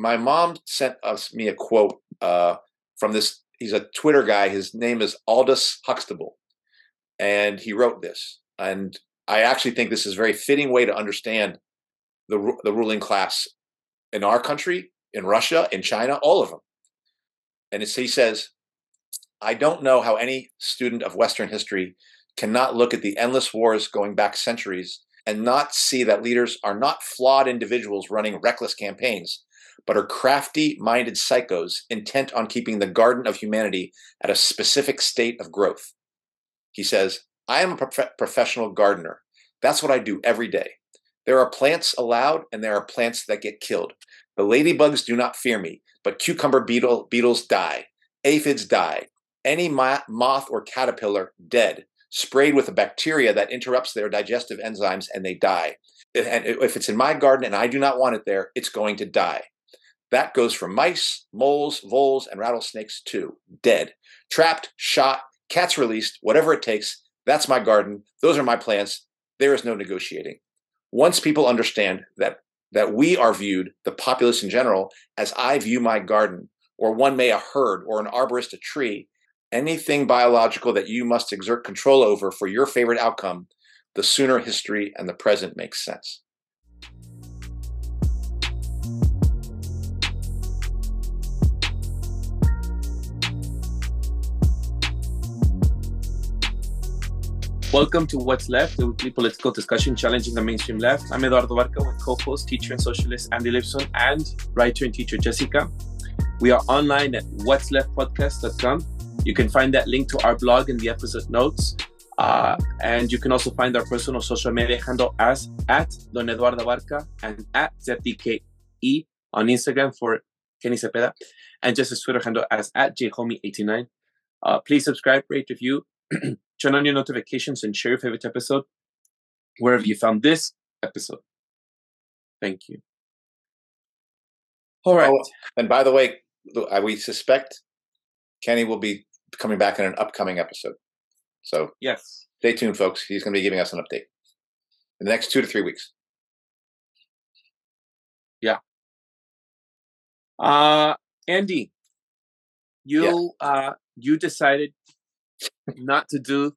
my mom sent me a quote from this. He's a Twitter guy. His name is Aldous Huxtable. And he wrote this. And I actually think this is a very fitting way to understand the ruling class in our country, in Russia, in China, all of them. And he says, I don't know how any student of Western history cannot look at the endless wars going back centuries and not see that leaders are not flawed individuals running reckless campaigns, but are crafty-minded psychos intent on keeping the garden of humanity at a specific state of growth. He says, I am a professional gardener. That's what I do every day. There are plants allowed, and there are plants that get killed. The ladybugs do not fear me, but cucumber beetles die. Aphids die. Any moth or caterpillar dead, sprayed with a bacteria that interrupts their digestive enzymes, and they die. And if it's in my garden and I do not want it there, it's going to die. That goes for mice, moles, voles, and rattlesnakes too. Dead. Trapped, shot, cats released, whatever it takes. That's my garden. Those are my plants. There is no negotiating. Once people understand that we are viewed, the populace in general, as I view my garden, or one may a herd, or an arborist a tree, anything biological that you must exert control over for your favorite outcome, the sooner history and the present makes sense. Welcome to What's Left, a weekly political discussion challenging the mainstream left. I'm Eduardo Barca with co-host, teacher and socialist Andy Lipson and writer and teacher Jessica. We are online at whatsleftpodcast.com. You can find that link to our blog in the episode notes. And you can also find our personal social media handle as at Don Eduardo Barca and at ZDKE on Instagram for Kenny Cepeda, and just his Twitter handle as at jhomie89. Please subscribe, rate, review. Turn on your notifications and share your favorite episode wherever you found this episode. Thank you. All right. Oh, and by the way, we suspect Kenny will be coming back in an upcoming episode. So yes, stay tuned, folks. He's going to be giving us an update in the next 2 to 3 weeks. Yeah. Andy, you decided not to do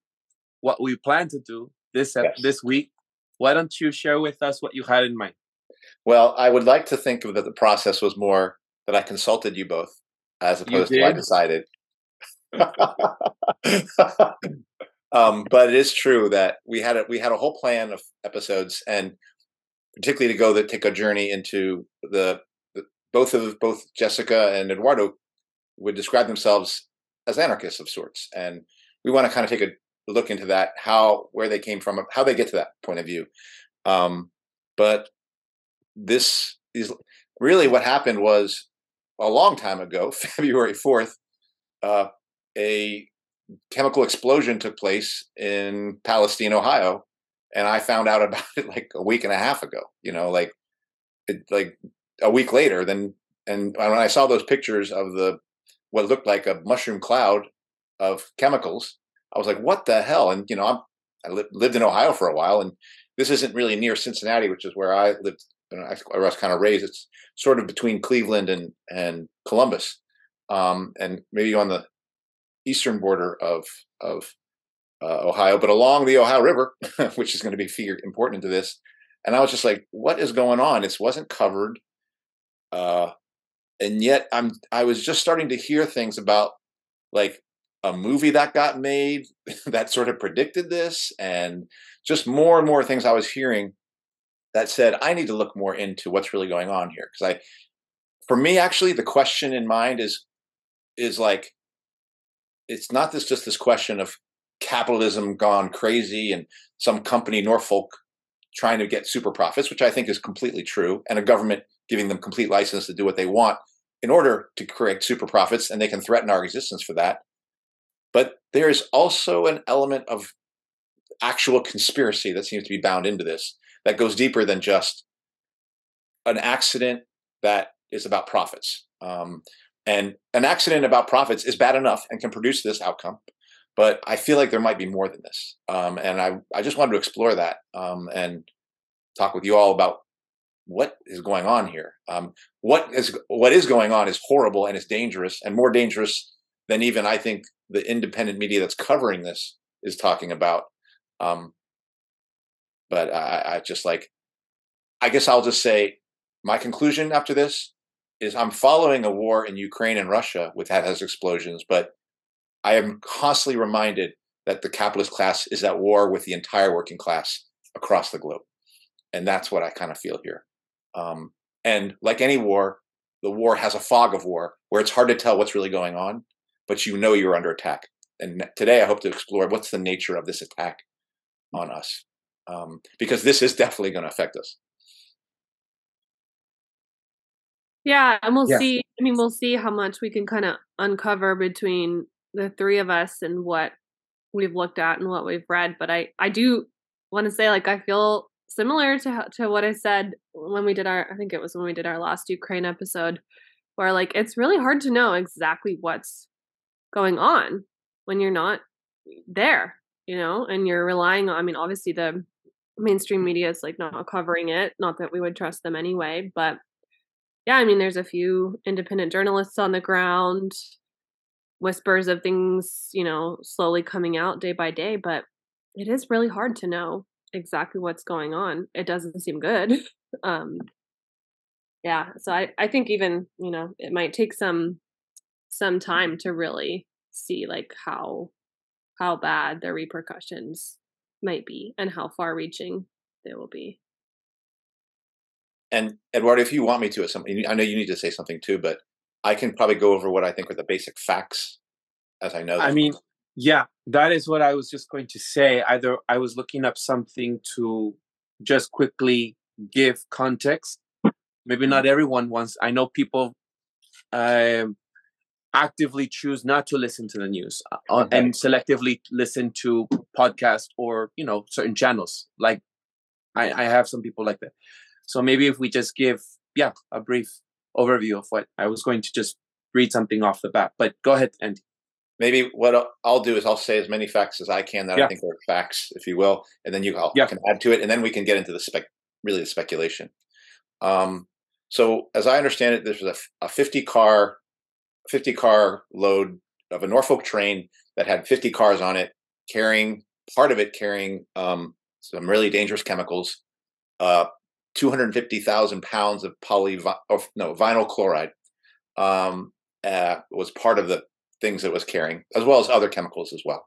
what we plan to do this week. Why don't you share with us what you had in mind? Well, I would like to think of that the process was more that I consulted you both as opposed to I decided. But it is true that we had a whole plan of episodes, and particularly to take a journey into both Jessica and Eduardo would describe themselves as anarchists of sorts, and we want to kind of take a look into that, where they came from, how they get to that point of view. But this is really what happened was a long time ago, February 4th, a chemical explosion took place in Palestine, Ohio, and I found out about it like a week and a half ago. Like a week later. And when I saw those pictures of what looked like a mushroom cloud of chemicals, I was like, what the hell? And, I lived in Ohio for a while, and this isn't really near Cincinnati, which is where I lived. I was kind of raised. It's sort of between Cleveland and Columbus, and maybe on the eastern border of Ohio, but along the Ohio River, which is going to be important to this. And I was just like, what is going on? It wasn't covered. And yet I was just starting to hear things about like a movie that got made that sort of predicted this, and just more and more things I was hearing that said, I need to look more into what's really going on here. Because for me, actually, the question in mind is like, it's not just this question of capitalism gone crazy and some company, Norfolk, trying to get super profits, which I think is completely true, and a government giving them complete license to do what they want in order to create super profits, and they can threaten our existence for that. But there is also an element of actual conspiracy that seems to be bound into this that goes deeper than just an accident that is about profits. And an accident about profits is bad enough and can produce this outcome. But I feel like there might be more than this. And I just wanted to explore that and talk with you all about what is going on here? What is going on is horrible, and it's dangerous, and more dangerous than even I think the independent media that's covering this is talking about. But I guess I'll just say my conclusion after this is I'm following a war in Ukraine and Russia with that has explosions, but I am constantly reminded that the capitalist class is at war with the entire working class across the globe. And that's what I kind of feel here. And like any war, the war has a fog of war where it's hard to tell what's really going on, but you know you're under attack. And today I hope to explore what's the nature of this attack on us, because this is definitely going to affect us. Yeah, and we'll see. I mean, we'll see how much we can kind of uncover between the three of us and what we've looked at and what we've read. But I do want to say, like, I feel similar to what I said when we did our last Ukraine episode, where like it's really hard to know exactly what's going on when you're not there, you know, and you're relying on, I mean, obviously the mainstream media is like not covering it, not that we would trust them anyway, but yeah, I mean, there's a few independent journalists on the ground, whispers of things, you know, slowly coming out day by day, but it is really hard to know exactly what's going on. It doesn't seem good. Yeah. So I think even, you know, it might take some time to really see like how bad the repercussions might be and how far reaching they will be. And Eduardo, if you want me to, I know you need to say something too, but I can probably go over what I think are the basic facts as I know them. I mean, yeah, that is what I was just going to say. Either I was looking up something to just quickly give context. Maybe not everyone wants. I know people actively choose not to listen to the news and selectively listen to podcasts or, you know, certain channels. Like I have some people like that. So maybe if we just give, a brief overview of what I was going to just read something off the bat, but go ahead, Andy. Maybe what I'll do is I'll say as many facts as I can that I think are facts, if you will, and then you can add to it, and then we can get into the speculation. So as I understand it, this was a 50-car load of a Norfolk train that had 50 cars on it, carrying some really dangerous chemicals, 250,000 pounds of vinyl chloride was part of the things it was carrying, as well as other chemicals as well.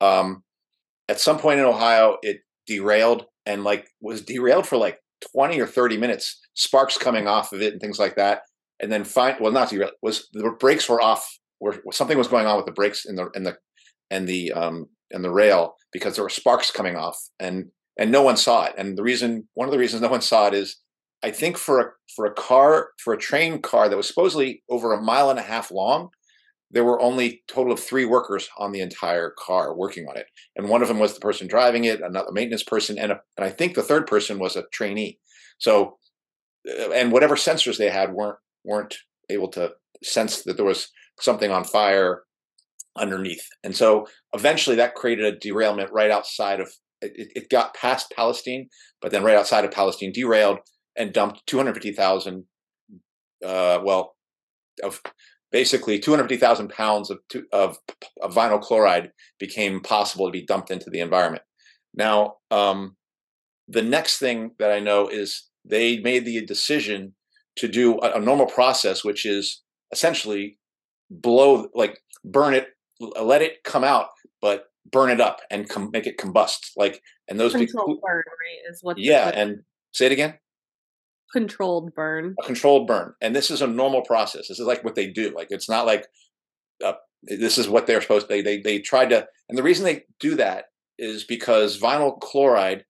At some point in Ohio, it derailed and was derailed for 20 or 30 minutes, sparks coming off of it and things like that. And then the brakes were off, or something was going on with the brakes in the rail because there were sparks coming off and no one saw it. And one of the reasons no one saw it is, I think for a train car that was supposedly over a mile and a half long, there were only a total of 3 workers on the entire car working on it. And one of them was the person driving it, another maintenance person, and I think the third person was a trainee. So, and whatever sensors they had weren't able to sense that there was something on fire underneath. And so eventually that created a derailment right outside of, it got past Palestine, but then right outside of Palestine derailed and dumped 250,000 pounds of vinyl chloride became possible to be dumped into the environment. Now, the next thing that I know is they made the decision to do a normal process, which is essentially burn it, let it come out, but burn it up and make it combust. And those controlled burn, right, is what. Yeah, and say it again. Controlled burn. A controlled burn. And this is a normal process. This is like what they do. Like, it's not like this is what they're supposed to. They tried to. And the reason they do that is because vinyl chloride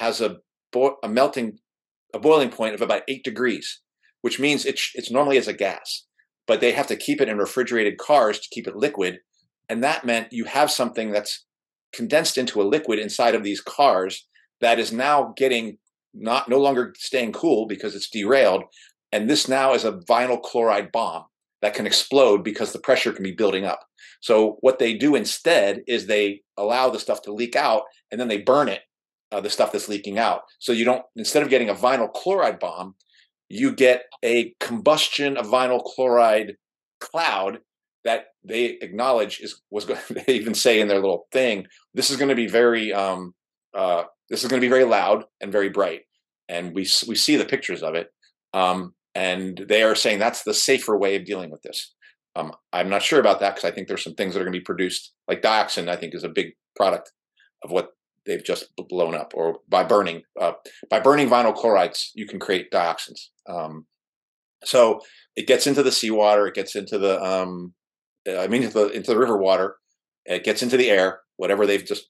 has a boiling point of about 8 degrees, which means it's normally as a gas, but they have to keep it in refrigerated cars to keep it liquid. And that meant you have something that's condensed into a liquid inside of these cars that is now getting no longer staying cool because it's derailed, and this now is a vinyl chloride bomb that can explode because the pressure can be building up. So what they do instead is they allow the stuff to leak out, and then they burn it the stuff that's leaking out. So you don't, instead of getting a vinyl chloride bomb, you get a combustion of vinyl chloride cloud that they acknowledge they even say in their little thing, this is going to be very loud and very bright, and we see the pictures of it, and they are saying that's the safer way of dealing with this. I'm not sure about that, because I think there's some things that are going to be produced, like dioxin, I think is a big product of what they've just blown up, or by burning vinyl chlorides, you can create dioxins. So it gets into the seawater, it gets into the into the river water, it gets into the air, whatever they've just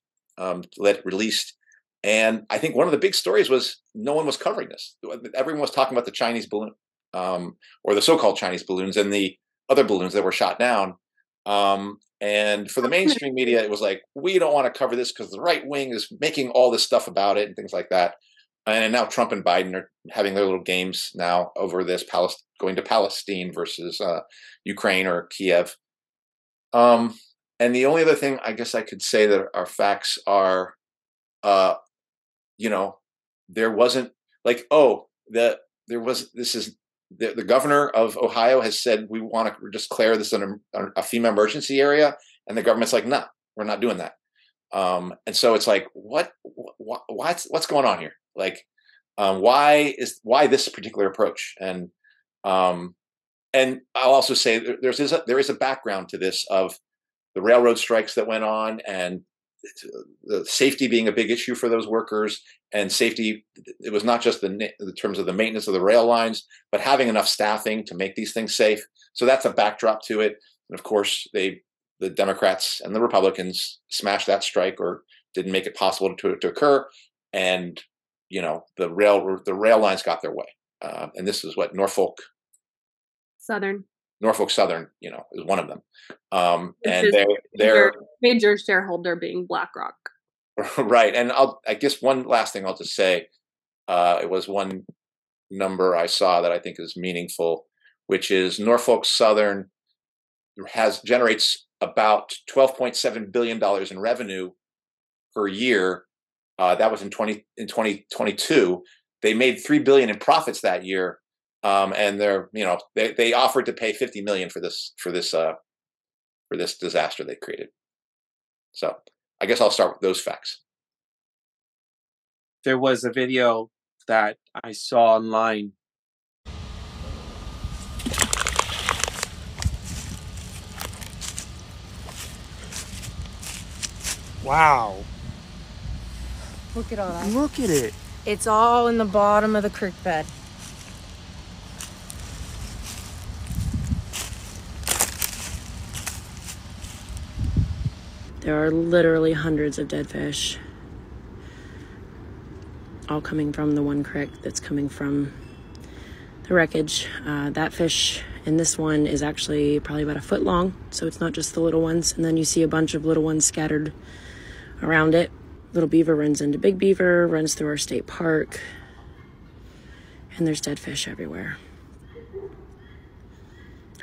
released. And I think one of the big stories was no one was covering this. Everyone was talking about the Chinese balloon, or the so-called Chinese balloons, and the other balloons that were shot down. And for the mainstream media, it was like, we don't want to cover this because the right wing is making all this stuff about it and things like that. And now Trump and Biden are having their little games now over this, going to Palestine versus Ukraine or Kiev. And the only other thing I guess I could say that our facts are, there wasn't like, the governor of Ohio has said, we want to just declare this a FEMA emergency area. And the government's like, no, we're not doing that. And so it's like, what's going on here? Like, why this particular approach? And I'll also say there is a background to this of the railroad strikes that went on, and the safety being a big issue for those workers, and safety. It was not just the terms of the maintenance of the rail lines, but having enough staffing to make these things safe. So that's a backdrop to it. And of course, the Democrats and the Republicans smashed that strike, or didn't make it possible to occur. And, the rail lines got their way. And this is what Norfolk Southern, is one of them. And their major shareholder being BlackRock. Right. And I guess one last thing I'll just say, it was one number I saw that I think is meaningful, which is Norfolk Southern generates about $12.7 billion in revenue per year. That was in 2022. They made $3 billion in profits that year. And they offered to pay $50 million for this disaster they created. So I guess I'll start with those facts. There was a video that I saw online. Wow. Look at all that. Look at it. It's all in the bottom of the creek bed. There are literally hundreds of dead fish, all coming from the one creek that's coming from the wreckage. That fish in this one is actually probably about a foot long, so it's not just the little ones. And then you see a bunch of little ones scattered around it. Little beaver runs into big beaver, runs through our state park, and there's dead fish everywhere.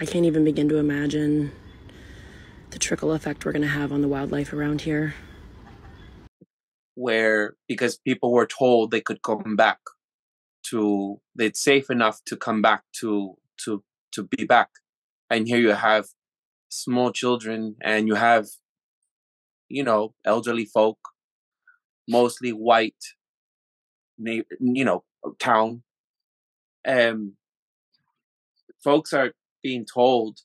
I can't even begin to imagine the trickle effect we're going to have on the wildlife around here. Because people were told they could come back to, they'd safe enough to come back to be back. And here you have small children, and you have, elderly folk, mostly white, town. Folks are being told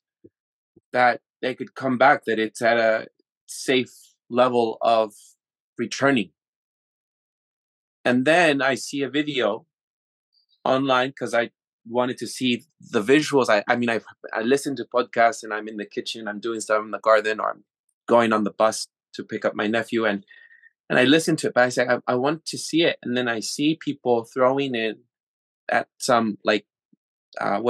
that they could come back, that it's at a safe level of returning. And then I see a video online because I wanted to see the visuals. I listen to podcasts, and I'm in the kitchen, I'm doing stuff in the garden, or I'm going on the bus to pick up my nephew, and I listen to it, but I say, I want to see it. And then I see people throwing it at some, like, I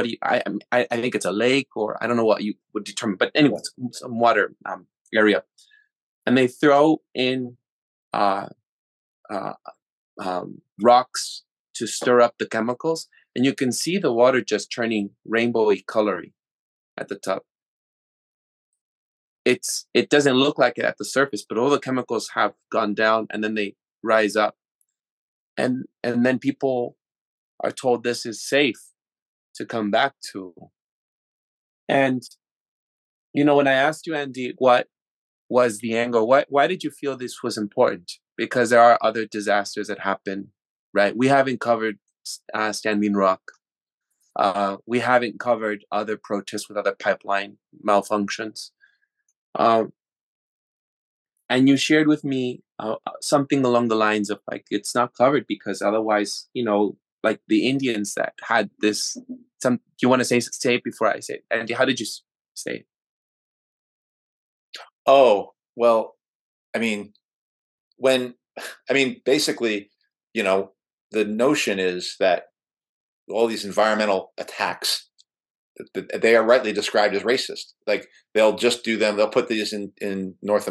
think it's a lake, or I don't know what you would determine, but anyway, some water area, and they throw in rocks to stir up the chemicals, and you can see the water just turning rainbowy colory at the top. It doesn't look like it at the surface, but all the chemicals have gone down, and then they rise up, And then people are told this is safe to come back to. And, you know, when I asked you, Andy, what was the angle? Why did you feel this was important? Because there are other disasters that happen, right? We haven't covered Standing Rock. We haven't covered other protests with other pipeline malfunctions. And you shared with me something along the lines of, like, it's not covered because otherwise, you know, like the Indians that had this, some, you want to say it before I say it? Andy, how did you say it? Oh, well, I mean, basically, you know, the notion is that all these environmental attacks, they are rightly described as racist. Like, they'll just do them. They'll put these in South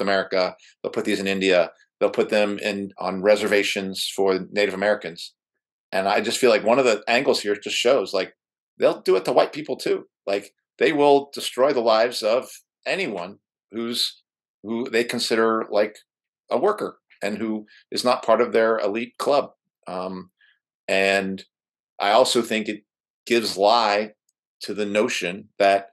America. They'll put these in India. They'll put them on reservations for Native Americans. And I just feel like one of the angles here just shows, like, they'll do it to white people too. Like, they will destroy the lives of anyone who they consider like a worker and who is not part of their elite club. And I also think it gives lie to the notion that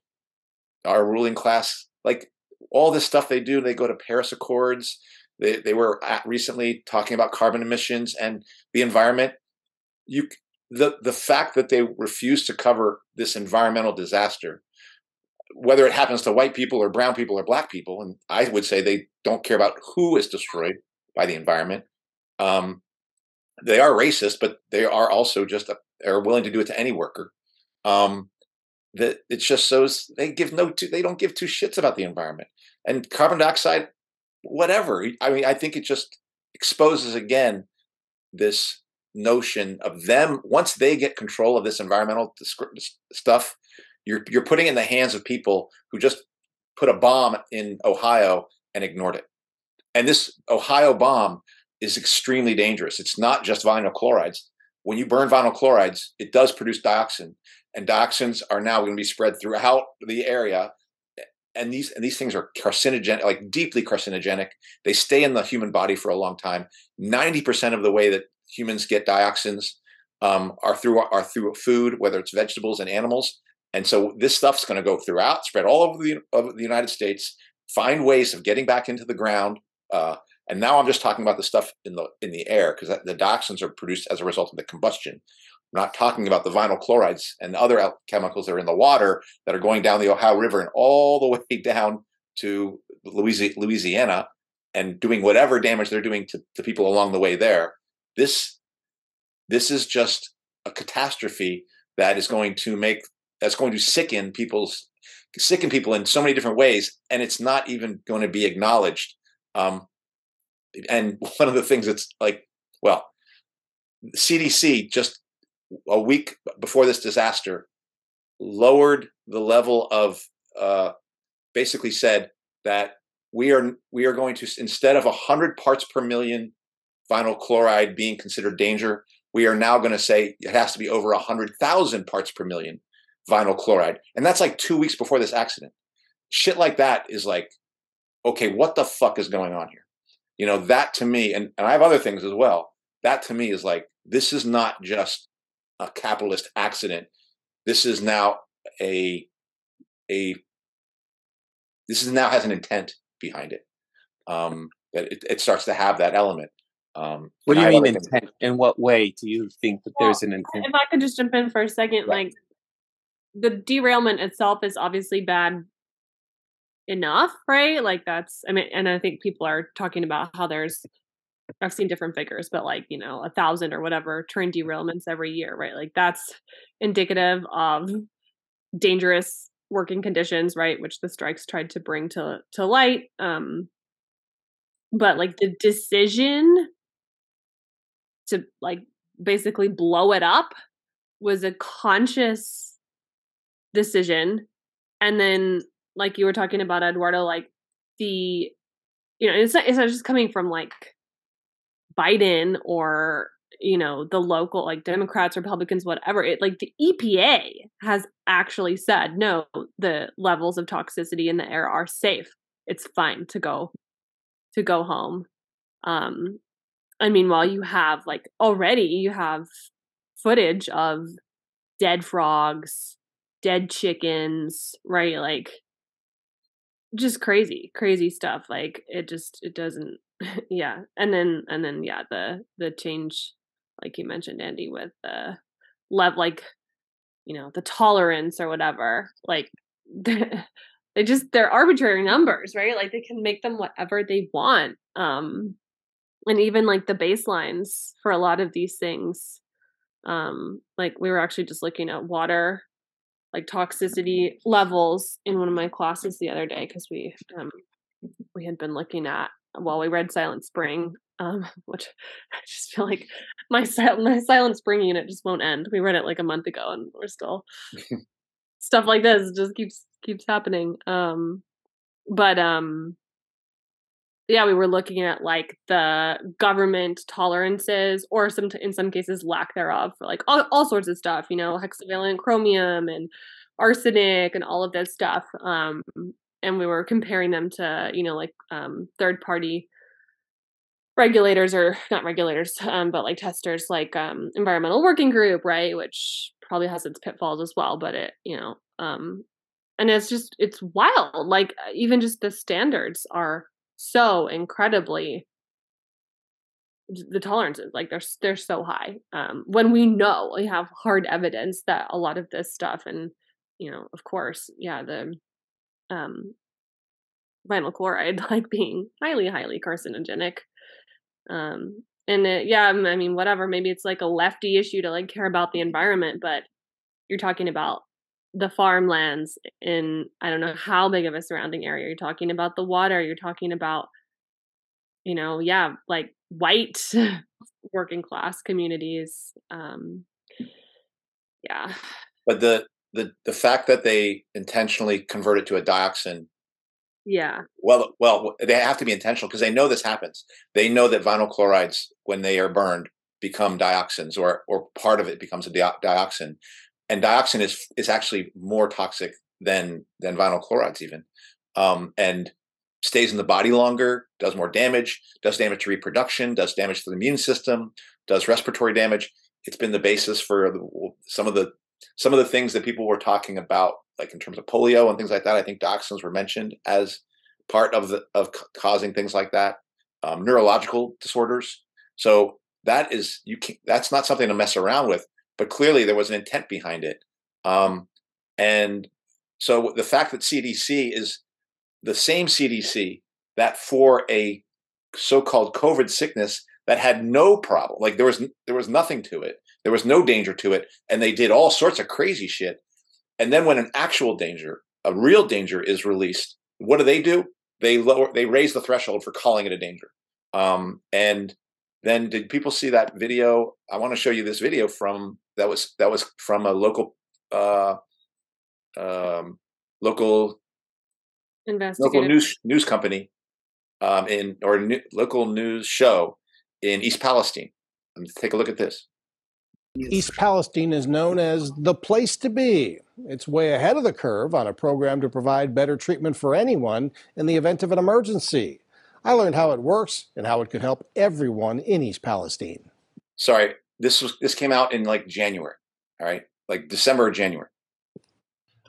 our ruling class, like all this stuff they do, they go to Paris Accords. They were recently talking about carbon emissions and the environment. The fact that they refuse to cover this environmental disaster, whether it happens to white people or brown people or black people, and I would say they don't care about who is destroyed by the environment. They are racist, but they are also are willing to do it to any worker. That it just shows they don't give two shits about the environment and carbon dioxide, whatever. I mean, I think it just exposes again this notion of them. Once they get control of this environmental stuff, you're putting it in the hands of people who just put a bomb in Ohio and ignored it. And this Ohio bomb is extremely dangerous. It's not just vinyl chlorides. When you burn vinyl chlorides, it does produce dioxin, and dioxins are now going to be spread throughout the area. And these things are carcinogenic, like deeply carcinogenic. They stay in the human body for a long time. 90% of the way that humans get dioxins are through food, whether it's vegetables and animals. And so this stuff's going to go throughout, spread all over the United States, find ways of getting back into the ground. And now I'm just talking about the stuff in the air, because the dioxins are produced as a result of the combustion. I'm not talking about the vinyl chlorides and other chemicals that are in the water that are going down the Ohio River and all the way down to Louisiana and doing whatever damage they're doing to people along the way there. This is just a catastrophe that is going to sicken people in so many different ways, and it's not even going to be acknowledged. And one of the things that's like, well, the CDC just a week before this disaster lowered the level of basically said that we are going to, instead of 100 parts per million vinyl chloride being considered danger, we are now going to say it has to be over 100,000 parts per million vinyl chloride. And that's like 2 weeks before this accident. Shit like that is like, okay, what the fuck is going on here? You know, that to me, and I have other things as well, that to me is like, this is not just a capitalist accident. This is now this has an intent behind it. That it starts to have that element. What do you mean intent? In what way do you think that there's an intent? If I could just jump in for a second, right. Like the derailment itself is obviously bad enough, right? Like that's, I mean, and I think people are talking about how there's, I've seen different figures, but like, you know, 1,000 or whatever train derailments every year, right? Like that's indicative of dangerous working conditions, right? Which the strikes tried to bring to light. But like the decision to like basically blow it up was a conscious decision. And then like you were talking about, Eduardo, like the, you know, it's not just coming from like Biden or, you know, the local like Democrats, Republicans, whatever. It like the EPA has actually said, no, the levels of toxicity in the air are safe. It's fine to go home. And meanwhile, you have already footage of dead frogs, dead chickens, right? Like just crazy stuff. Like it doesn't. Yeah. And then, yeah, the change, like you mentioned, Andy, with the level, like, you know, the tolerance or whatever, like they're arbitrary numbers, right? Like they can make them whatever they want. And even like the baselines for a lot of these things, like we were actually just looking at water, like toxicity levels in one of my classes the other day, because we had been looking at while we read Silent Spring, which I just feel like my Silent Spring unit just won't end. We read it like a month ago, and we're still stuff like this just keeps happening. Yeah, we were looking at like the government tolerances, or in some cases lack thereof, for like all sorts of stuff, you know, hexavalent chromium and arsenic and all of this stuff. And we were comparing them to, you know, like third party regulators, or not regulators, but like testers, like Environmental Working Group, right, which probably has its pitfalls as well. But it, you know, and it's just, it's wild. Like even just the standards are so incredibly, the tolerances, like they're so high, when we know we have hard evidence that a lot of this stuff, and you know, of course, yeah, the vinyl chloride like being highly carcinogenic, and it, yeah, I mean, whatever, maybe it's like a lefty issue to like care about the environment, but you're talking about the farmlands in, I don't know how big of a surrounding area, you're talking about the water, you're talking about, you know, yeah, like white working class communities. Yeah. But the fact that they intentionally convert it to a dioxin. Yeah. Well, they have to be intentional, because they know this happens. They know that vinyl chlorides, when they are burned, become dioxins, or part of it becomes a dioxin. And dioxin is actually more toxic than vinyl chlorides even, and stays in the body longer, does more damage, does damage to reproduction, does damage to the immune system, does respiratory damage. It's been the basis for some of the things that people were talking about, like in terms of polio and things like that. I think dioxins were mentioned as part of causing things like that, neurological disorders. So that is, that's not something to mess around with. But clearly there was an intent behind it. And so the fact that CDC is the same CDC that for a so-called COVID sickness that had no problem, like there was nothing to it. There was no danger to it. And they did all sorts of crazy shit. And then when an actual danger, a real danger is released, what do? They raise the threshold for calling it a danger. And then did people see that video? I want to show you this video that was from a local local news company local news show in East Palestine. Let's take a look at this. East Palestine is known as the place to be. It's way ahead of the curve on a program to provide better treatment for anyone in the event of an emergency. I learned how it works and how it could help everyone in East Palestine. Sorry, this came out in like January, all right? Like December or January.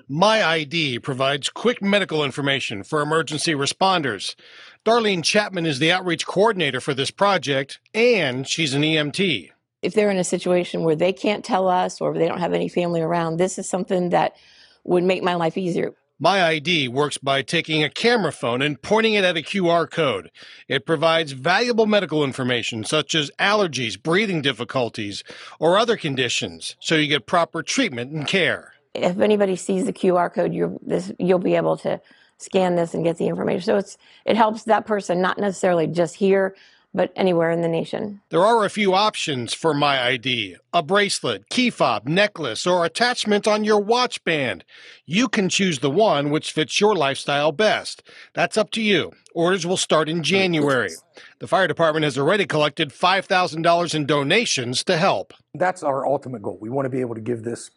My ID provides quick medical information for emergency responders. Darlene Chapman is the outreach coordinator for this project, and she's an EMT. If they're in a situation where they can't tell us or they don't have any family around, this is something that would make my life easier. My ID works by taking a camera phone and pointing it at a QR code. It provides valuable medical information such as allergies, breathing difficulties, or other conditions, so you get proper treatment and care. If anybody sees the QR code, you'll be able to scan this and get the information. So it helps that person, not necessarily just here, but anywhere in the nation. There are a few options for My ID: a bracelet, key fob, necklace, or attachment on your watch band. You can choose the one which fits your lifestyle best. That's up to you. Orders will start in January. The fire department has already collected $5,000 in donations to help. That's our ultimate goal. We want to be able to give this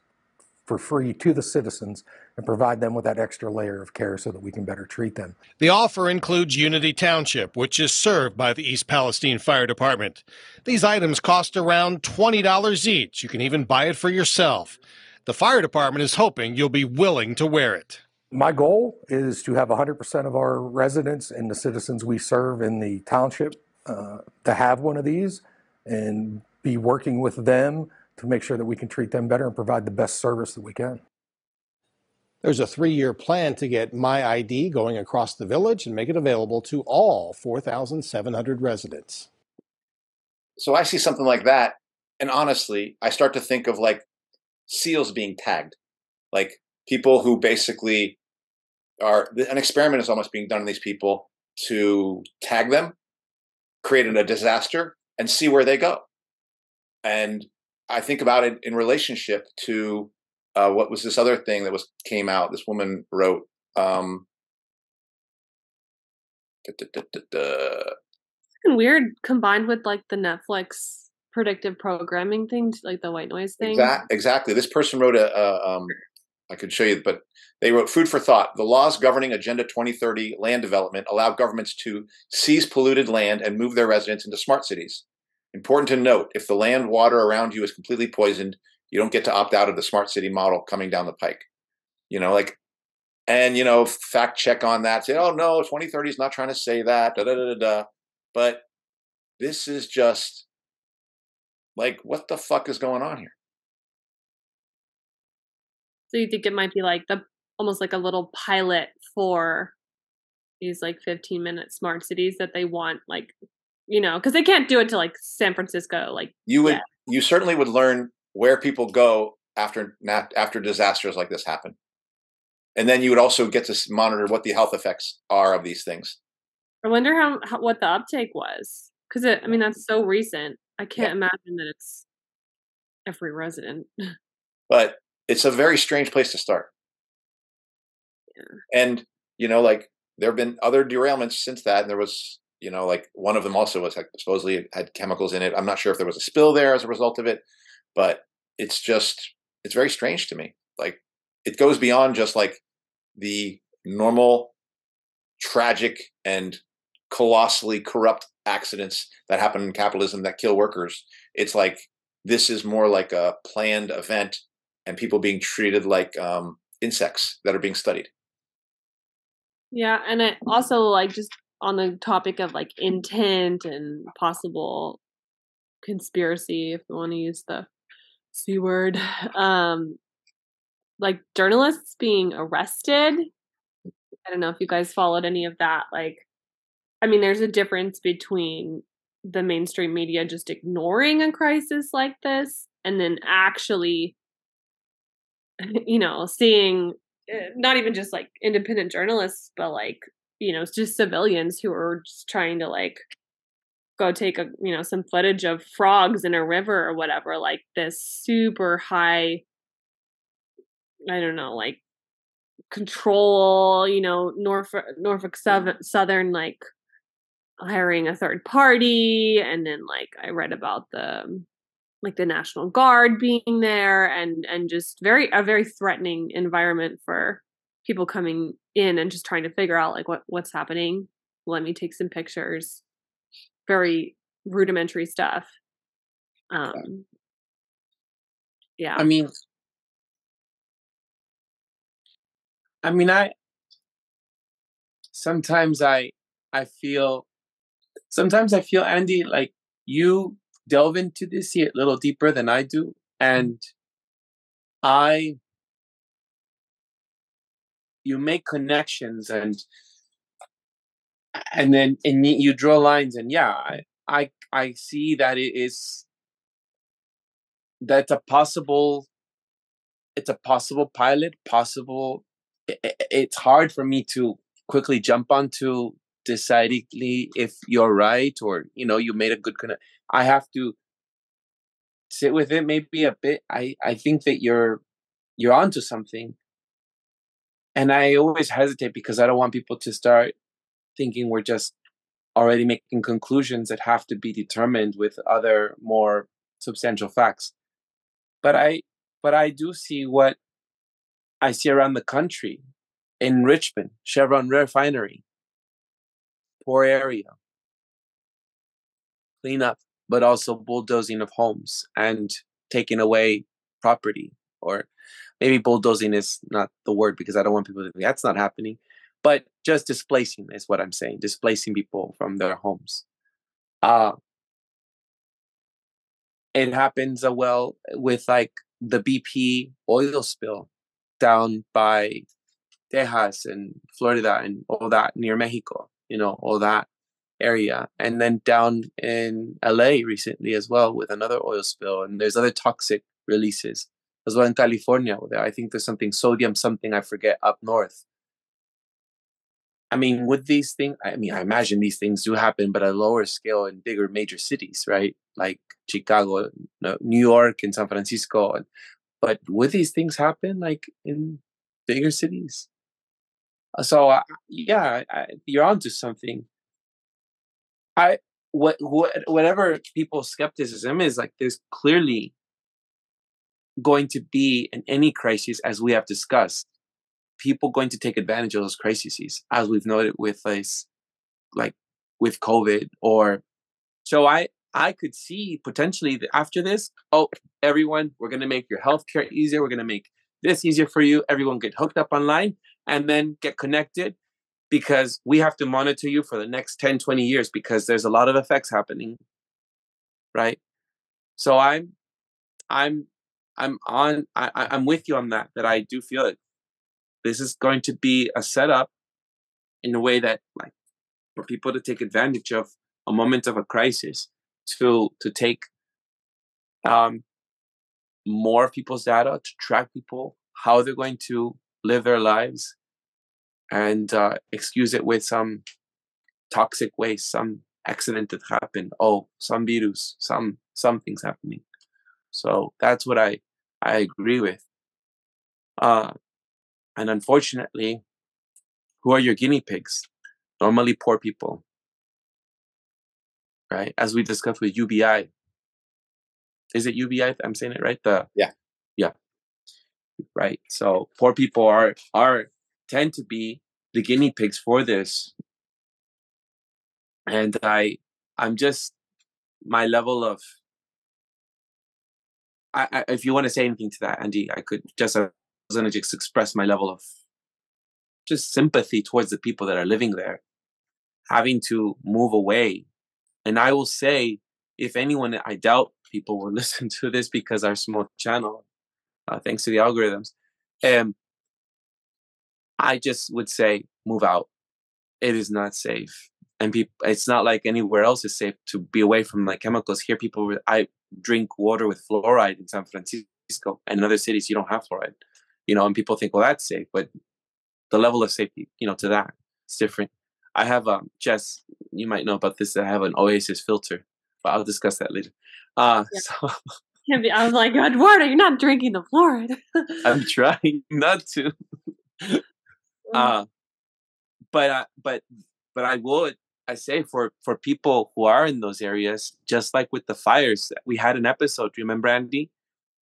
for free to the citizens and provide them with that extra layer of care so that we can better treat them. The offer includes Unity Township, which is served by the East Palestine Fire Department. These items cost around $20 each. You can even buy it for yourself. The fire department is hoping you'll be willing to wear it. My goal is to have 100% of our residents and the citizens we serve in the township to have one of these and be working with them to make sure that we can treat them better and provide the best service that we can. There's a 3-year plan to get My ID going across the village and make it available to all 4,700 residents. So I see something like that, and honestly, I start to think of like SEALs being tagged, like people who basically are, an experiment is almost being done on these people to tag them, create a disaster, and see where they go. And I think about it in relationship to what was this other thing that came out. This woman wrote, weird combined with like the Netflix predictive programming thing, like the white noise thing. Exactly. This person wrote I could show you, but they wrote Food for Thought. The laws governing Agenda 2030 land development allow governments to seize polluted land and move their residents into smart cities. Important to note, if the land water around you is completely poisoned, you don't get to opt out of the smart city model coming down the pike. You know, like, and, you know, fact check on that. Say, oh, no, 2030 is not trying to say that, But this is just like, what the fuck is going on here? So you think it might be like almost like a little pilot for these like 15-minute smart cities that they want, like, you know, because they can't do it to like San Francisco. Like you certainly would learn where people go after disasters like this happen, and then you would also get to monitor what the health effects are of these things. I wonder what the uptake was, because I mean that's so recent. I can't imagine that it's every resident. But it's a very strange place to start. Yeah. And you know, like there have been other derailments since that, and there was. You know, like one of them also was like, supposedly had chemicals in it. I'm not sure if there was a spill there as a result of it, but it's just, it's very strange to me. Like it goes beyond just like the normal, tragic and colossally corrupt accidents that happen in capitalism that kill workers. It's like, this is more like a planned event and people being treated like insects that are being studied. Yeah. And it also like just, on the topic of like intent and possible conspiracy, if you want to use the C word, like journalists being arrested. I don't know if you guys followed any of that. Like, I mean, there's a difference between the mainstream media just ignoring a crisis like this and then actually, you know, seeing not even just like independent journalists, but like, you know, it's just civilians who are just trying to like go take a, you know, some footage of frogs in a river or whatever, like this super high, I don't know, like control, you know, Norfolk Southern, like hiring a third party. And then like, I read about the National Guard being there and just a very threatening environment for people coming in and just trying to figure out like what's happening. Let me take some pictures. Very rudimentary stuff. Yeah. I feel Andy, like you delve into this a little deeper than I do. And you make connections and then you draw lines. And yeah, I see that that's a possible, it's a possible pilot, possible. It's hard for me to quickly jump onto decidedly if you're right, or, you know, you made a good connection. I have to sit with it maybe a bit. I think that you're onto something. And I always hesitate because I don't want people to start thinking we're just already making conclusions that have to be determined with other more substantial facts. But I do see what I see around the country, in Richmond, Chevron Refinery, poor area, cleanup, but also bulldozing of homes and taking away property. Or maybe bulldozing is not the word, because I don't want people to think that's not happening, but just displacing is what I'm saying, displacing people from their homes. It happens well with like the BP oil spill down by Texas and Florida and all that near Mexico, you know, all that area. And then down in LA recently as well with another oil spill, and there's other toxic releases as well in California. I think there's something sodium, something I forget up north. I mean, would these things, I mean, I imagine these things do happen, but at a lower scale in bigger major cities, right? Like Chicago, New York, and San Francisco. But would these things happen like in bigger cities? So you're onto something. Whatever people's skepticism is, like there's clearly going to be in any crisis, as we have discussed, people going to take advantage of those crises, as we've noted with like with COVID. Or so I could see potentially that after this, everyone, we're going to make your healthcare easier. We're going to make this easier for you. Everyone get hooked up online and then get connected, because we have to monitor you for the next 10, 20 years because there's a lot of effects happening, right? So I'm with you on that, that I do feel it. This is going to be a setup in a way that like for people to take advantage of a moment of a crisis to take more people's data, to track people, how they're going to live their lives, and excuse it with some toxic waste, some accident that happened, some virus, something's happening. So that's what I agree with. And unfortunately, who are your guinea pigs? Normally poor people, right? As we discussed with UBI. Is it UBI? I'm saying it right? Yeah. Right. So poor people are tend to be the guinea pigs for this. And I'm just, my level of, I if you want to say anything to that, Andy, I could just express my level of just sympathy towards the people that are living there, having to move away. And I will say, if anyone, I doubt people will listen to this because our small channel, thanks to the algorithms, I just would say, move out. It is not safe. And it's not like anywhere else is safe to be away from like chemicals. Here, I drink water with fluoride in San Francisco, and in other cities, you don't have fluoride. You know, and people think, well, that's safe, but the level of safety, you know, to that, it's different. I have, Jess, you might know about this. I have an Oasis filter, but I'll discuss that later. So I was like, Eduardo, you're not drinking the fluoride. I'm trying not to. But I say for people who are in those areas, just like with the fires, we had an episode. Remember, Andy?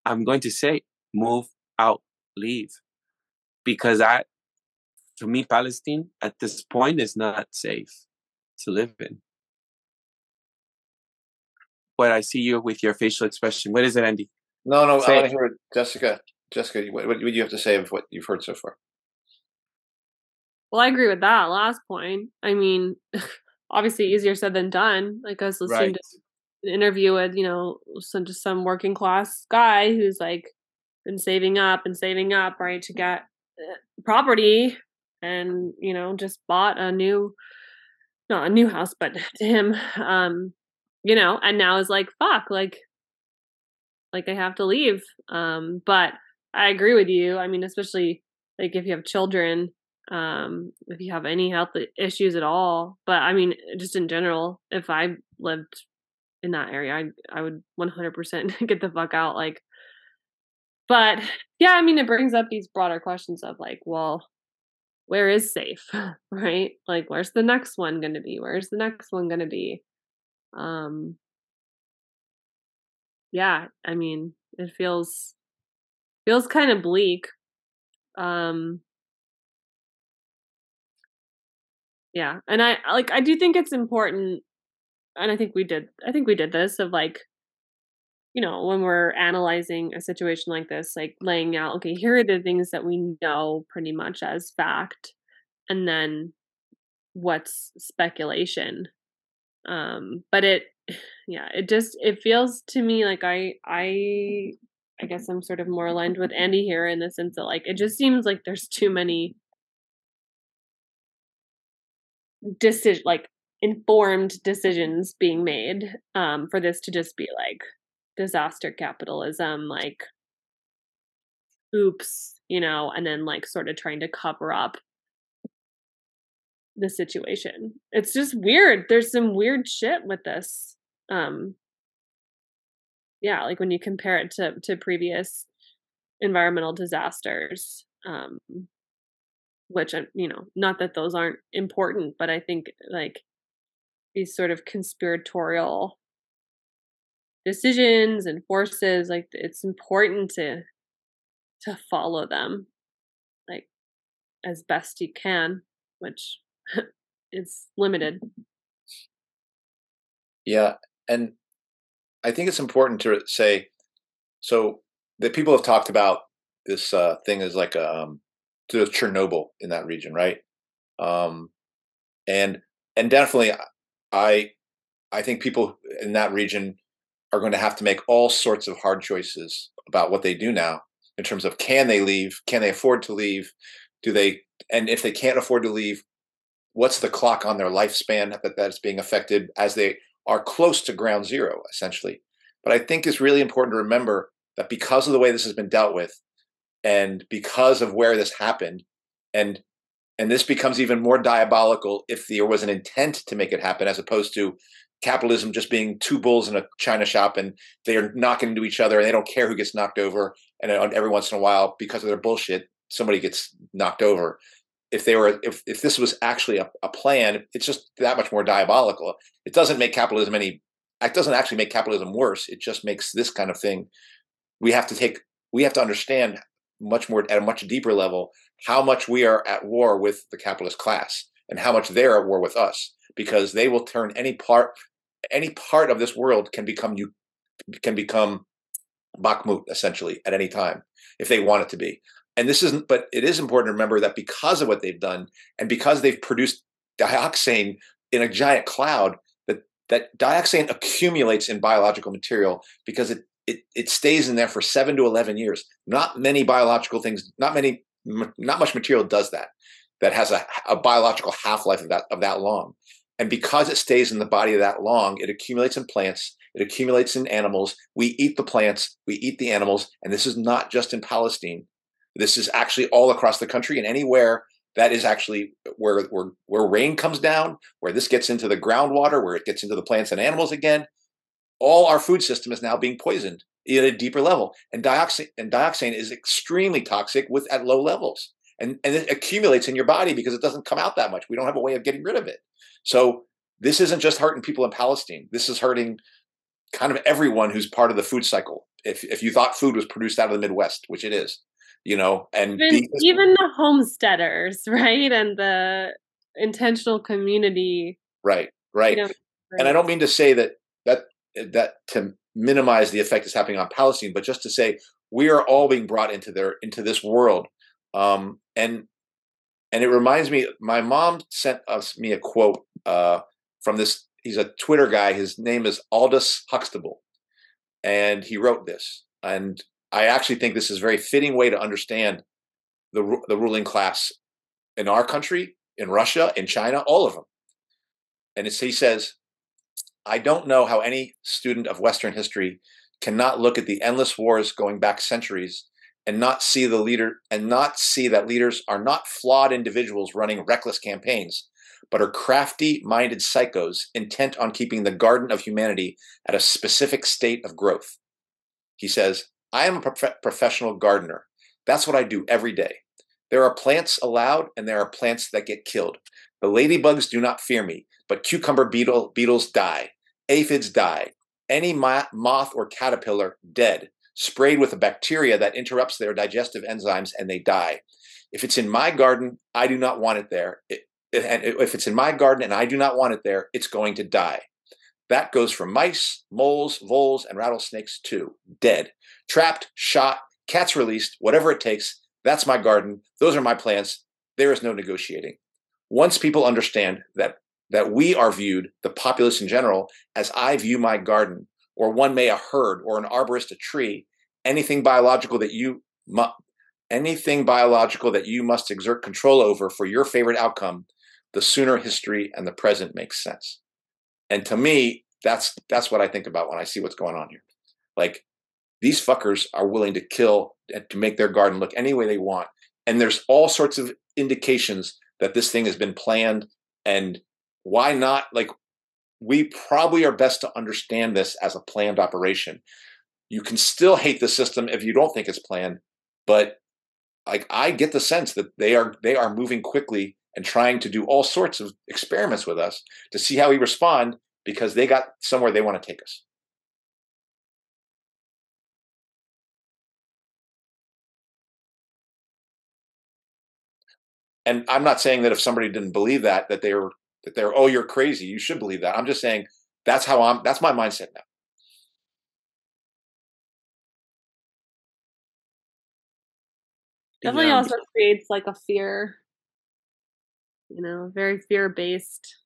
I'm going to say, move out. Leave, because to me, Palestine at this point is not safe to live in. But I see you with your facial expression. What is it, Andy? No, I want to hear it. Jessica, what do you have to say of what you've heard so far? Well, I agree with that last point. I mean, obviously easier said than done. Like I was listening to an interview with, you know, some working class guy who's like, been saving up, right, to get property, and you know, just bought not a new house, but to him, you know, and now is like, fuck, like I have to leave. But I agree with you. I mean, especially like if you have children, if you have any health issues at all. But I mean, just in general, if I lived in that area, I would 100% get the fuck out. Like. But yeah, I mean, it brings up these broader questions of like, well, where is safe, right? Like, where's the next one going to be? Yeah, I mean, it feels kind of bleak, Yeah. And I do think it's important. And I think we did this of like, you know, when we're analyzing a situation like this, like laying out, okay, here are the things that we know pretty much as fact. And then what's speculation. But it feels to me like I guess I'm sort of more aligned with Andy here in the sense that like, it just seems like there's too many informed decisions being made for this to just be like disaster capitalism, like, oops, you know, and then like sort of trying to cover up the situation. It's just weird. There's some weird shit with this. Yeah, like when you compare it to previous environmental disasters, which, you know, not that those aren't important, but I think like these sort of conspiratorial decisions and forces, like it's important to follow them like as best you can, which is limited. Yeah. And I think it's important to say, so that people have talked about this thing as like to Chernobyl in that region, right? And definitely, I think people in that region are going to have to make all sorts of hard choices about what they do now in terms of can they leave, can they afford to leave, do they, and if they can't afford to leave, what's the clock on their lifespan that's being affected as they are close to ground zero, essentially. But I think it's really important to remember that because of the way this has been dealt with and because of where this happened, and this becomes even more diabolical if there was an intent to make it happen, as opposed to capitalism just being two bulls in a china shop and they are knocking into each other and they don't care who gets knocked over. And every once in a while, because of their bullshit, somebody gets knocked over. If this was actually a plan, it's just that much more diabolical. It doesn't actually make capitalism worse. It just makes this kind of thing. We have to understand much more at a much deeper level how much we are at war with the capitalist class and how much they're at war with us, because they will turn any part of this world can become Bakhmut essentially at any time if they want it to be. And but it is important to remember that because of what they've done and because they've produced dioxin in a giant cloud, that dioxin accumulates in biological material because it stays in there for 7 to 11 years. Not many biological things, not much material does that has a biological half-life of that long. And because it stays in the body that long, it accumulates in plants. It accumulates in animals. We eat the plants. We eat the animals. And this is not just in Palestine. This is actually all across the country and anywhere that is actually where rain comes down, where this gets into the groundwater, where it gets into the plants and animals again. All our food system is now being poisoned at a deeper level. And dioxin is extremely toxic at low levels. And it accumulates in your body because it doesn't come out that much. We don't have a way of getting rid of it. So this isn't just hurting people in Palestine. This is hurting kind of everyone who's part of the food cycle. If you thought food was produced out of the Midwest, which it is, you know, and even the homesteaders, right? And the intentional community. Right. You know, and I don't mean to say that to minimize the effect that's happening on Palestine, but just to say we are all being brought into this world. And it reminds me, my mom sent me a quote from this. He's a Twitter guy. His name is Aldous Huxtable. And he wrote this. And I actually think this is a very fitting way to understand the ruling class in our country, in Russia, in China, all of them. And he says, I don't know how any student of Western history cannot look at the endless wars going back centuries and not see that leaders are not flawed individuals running reckless campaigns, but are crafty-minded psychos intent on keeping the garden of humanity at a specific state of growth. He says, I am a professional gardener. That's what I do every day. There are plants allowed, and there are plants that get killed. The ladybugs do not fear me, but beetles die. Aphids die. Any moth or caterpillar, dead. Sprayed with a bacteria that interrupts their digestive enzymes and they die. If it's in my garden, I do not want it there. And if it's in my garden and I do not want it there, it's going to die. That goes for mice, moles, voles, and rattlesnakes too. Dead. Trapped, shot, cats released, whatever it takes. That's my garden. Those are my plants. There is no negotiating. Once people understand that we are viewed, the populace in general, as I view my garden, or one may a herd, or an arborist a tree, anything biological that you must exert control over for your favorite outcome, the sooner history and the present makes sense. And to me, that's what I think about when I see what's going on here. Like, these fuckers are willing to kill to make their garden look any way they want. And there's all sorts of indications that this thing has been planned. And why not? Like, we probably are best to understand this as a planned operation. You can still hate the system if you don't think it's planned, but like, I get the sense that they are moving quickly and trying to do all sorts of experiments with us to see how we respond, because they got somewhere they want to take us. And I'm not saying that if somebody didn't believe that they're oh, you're crazy, you should believe that. I'm just saying that's my mindset now. Definitely, you know, also creates like a fear, you know, very fear-based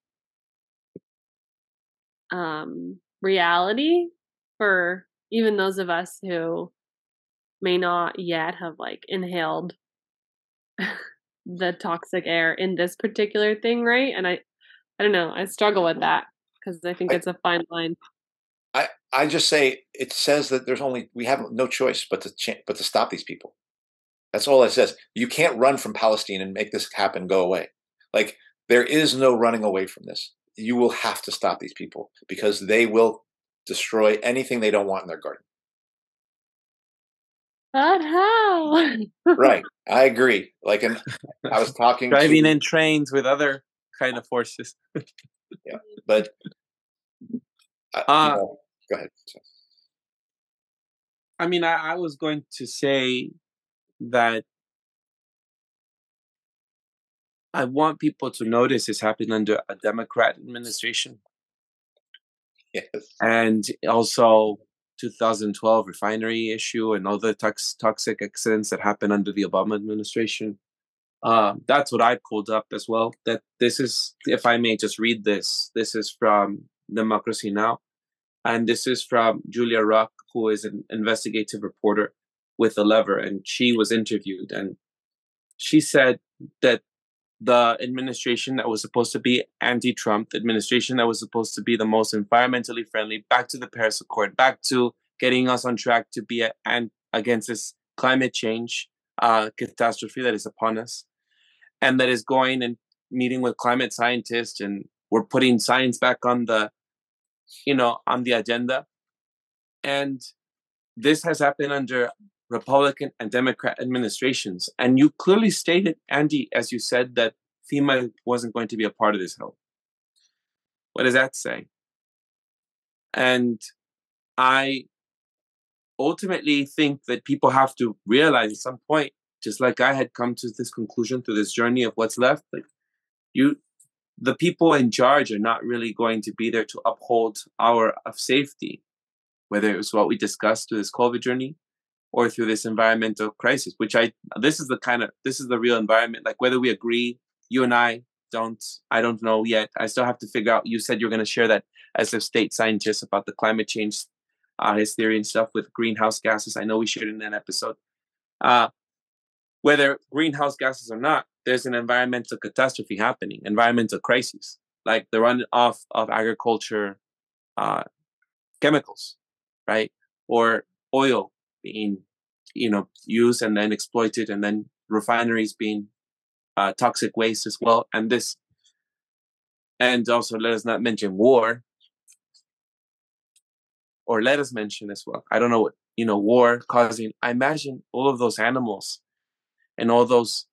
reality for even those of us who may not yet have like inhaled the toxic air in this particular thing, right? And I don't know, I struggle with that because I think it's a fine line. I just say, it says that we have no choice but to stop these people. That's all it says. You can't run from Palestine and make this happen, go away. Like, there is no running away from this. You will have to stop these people because they will destroy anything they don't want in their garden. But how? Right. I agree. Like, I was talking driving in trains with other kind of forces. Yeah, but no, go ahead. I mean, I was going to say that I want people to notice is happening under a Democrat administration. Yes. And also 2012 refinery issue and other toxic accidents that happened under the Obama administration. That's what I pulled up as well. That this is, if I may just read this, this is from Democracy Now! And this is from Julia Rock, who is an investigative reporter with The Lever, and she was interviewed, and she said that the administration that was supposed to be anti-Trump, the administration that was supposed to be the most environmentally friendly, back to the Paris Accord, back to getting us on track to be against this climate change catastrophe that is upon us, and that is going and meeting with climate scientists, and we're putting science back on the, you know, on the agenda. And this has happened under Republican and Democrat administrations. And you clearly stated, Andy, as you said, that FEMA wasn't going to be a part of this help. What does that say? And I ultimately think that people have to realize at some point, just like I had come to this conclusion through this journey of What's Left, like, the people in charge are not really going to be there to uphold our of safety, whether it was what we discussed through this COVID journey, or through this environmental crisis, this is the real environment. Like, whether we agree, you and I don't know yet. I still have to figure out, you said you're going to share that as a state scientist about the climate change, his theory and stuff with greenhouse gases. I know we shared in that episode. Whether greenhouse gases or not, there's an environmental catastrophe happening, environmental crisis, like the runoff of agriculture chemicals, right? Or oil being, you know, used and then exploited, and then refineries being toxic waste as well. And this, and also let us not mention war, or let us mention as well, I don't know what, you know, war causing, I imagine all of those animals and all those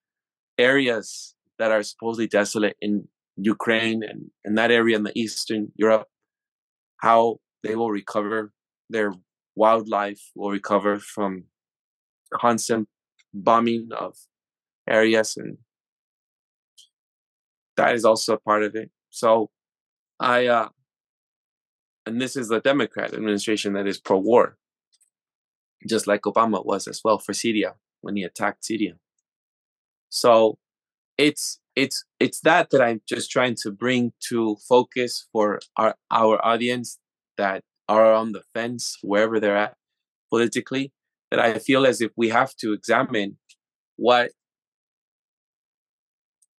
areas that are supposedly desolate in Ukraine and in that area in the Eastern Europe, how they will recover their wildlife, will recover from constant bombing of areas, and that is also a part of it. So I, and this is the Democrat administration that is pro-war, just like Obama was as well for Syria when he attacked Syria. So it's that I'm just trying to bring to focus for our audience that are on the fence, wherever they're at politically, that I feel as if we have to examine what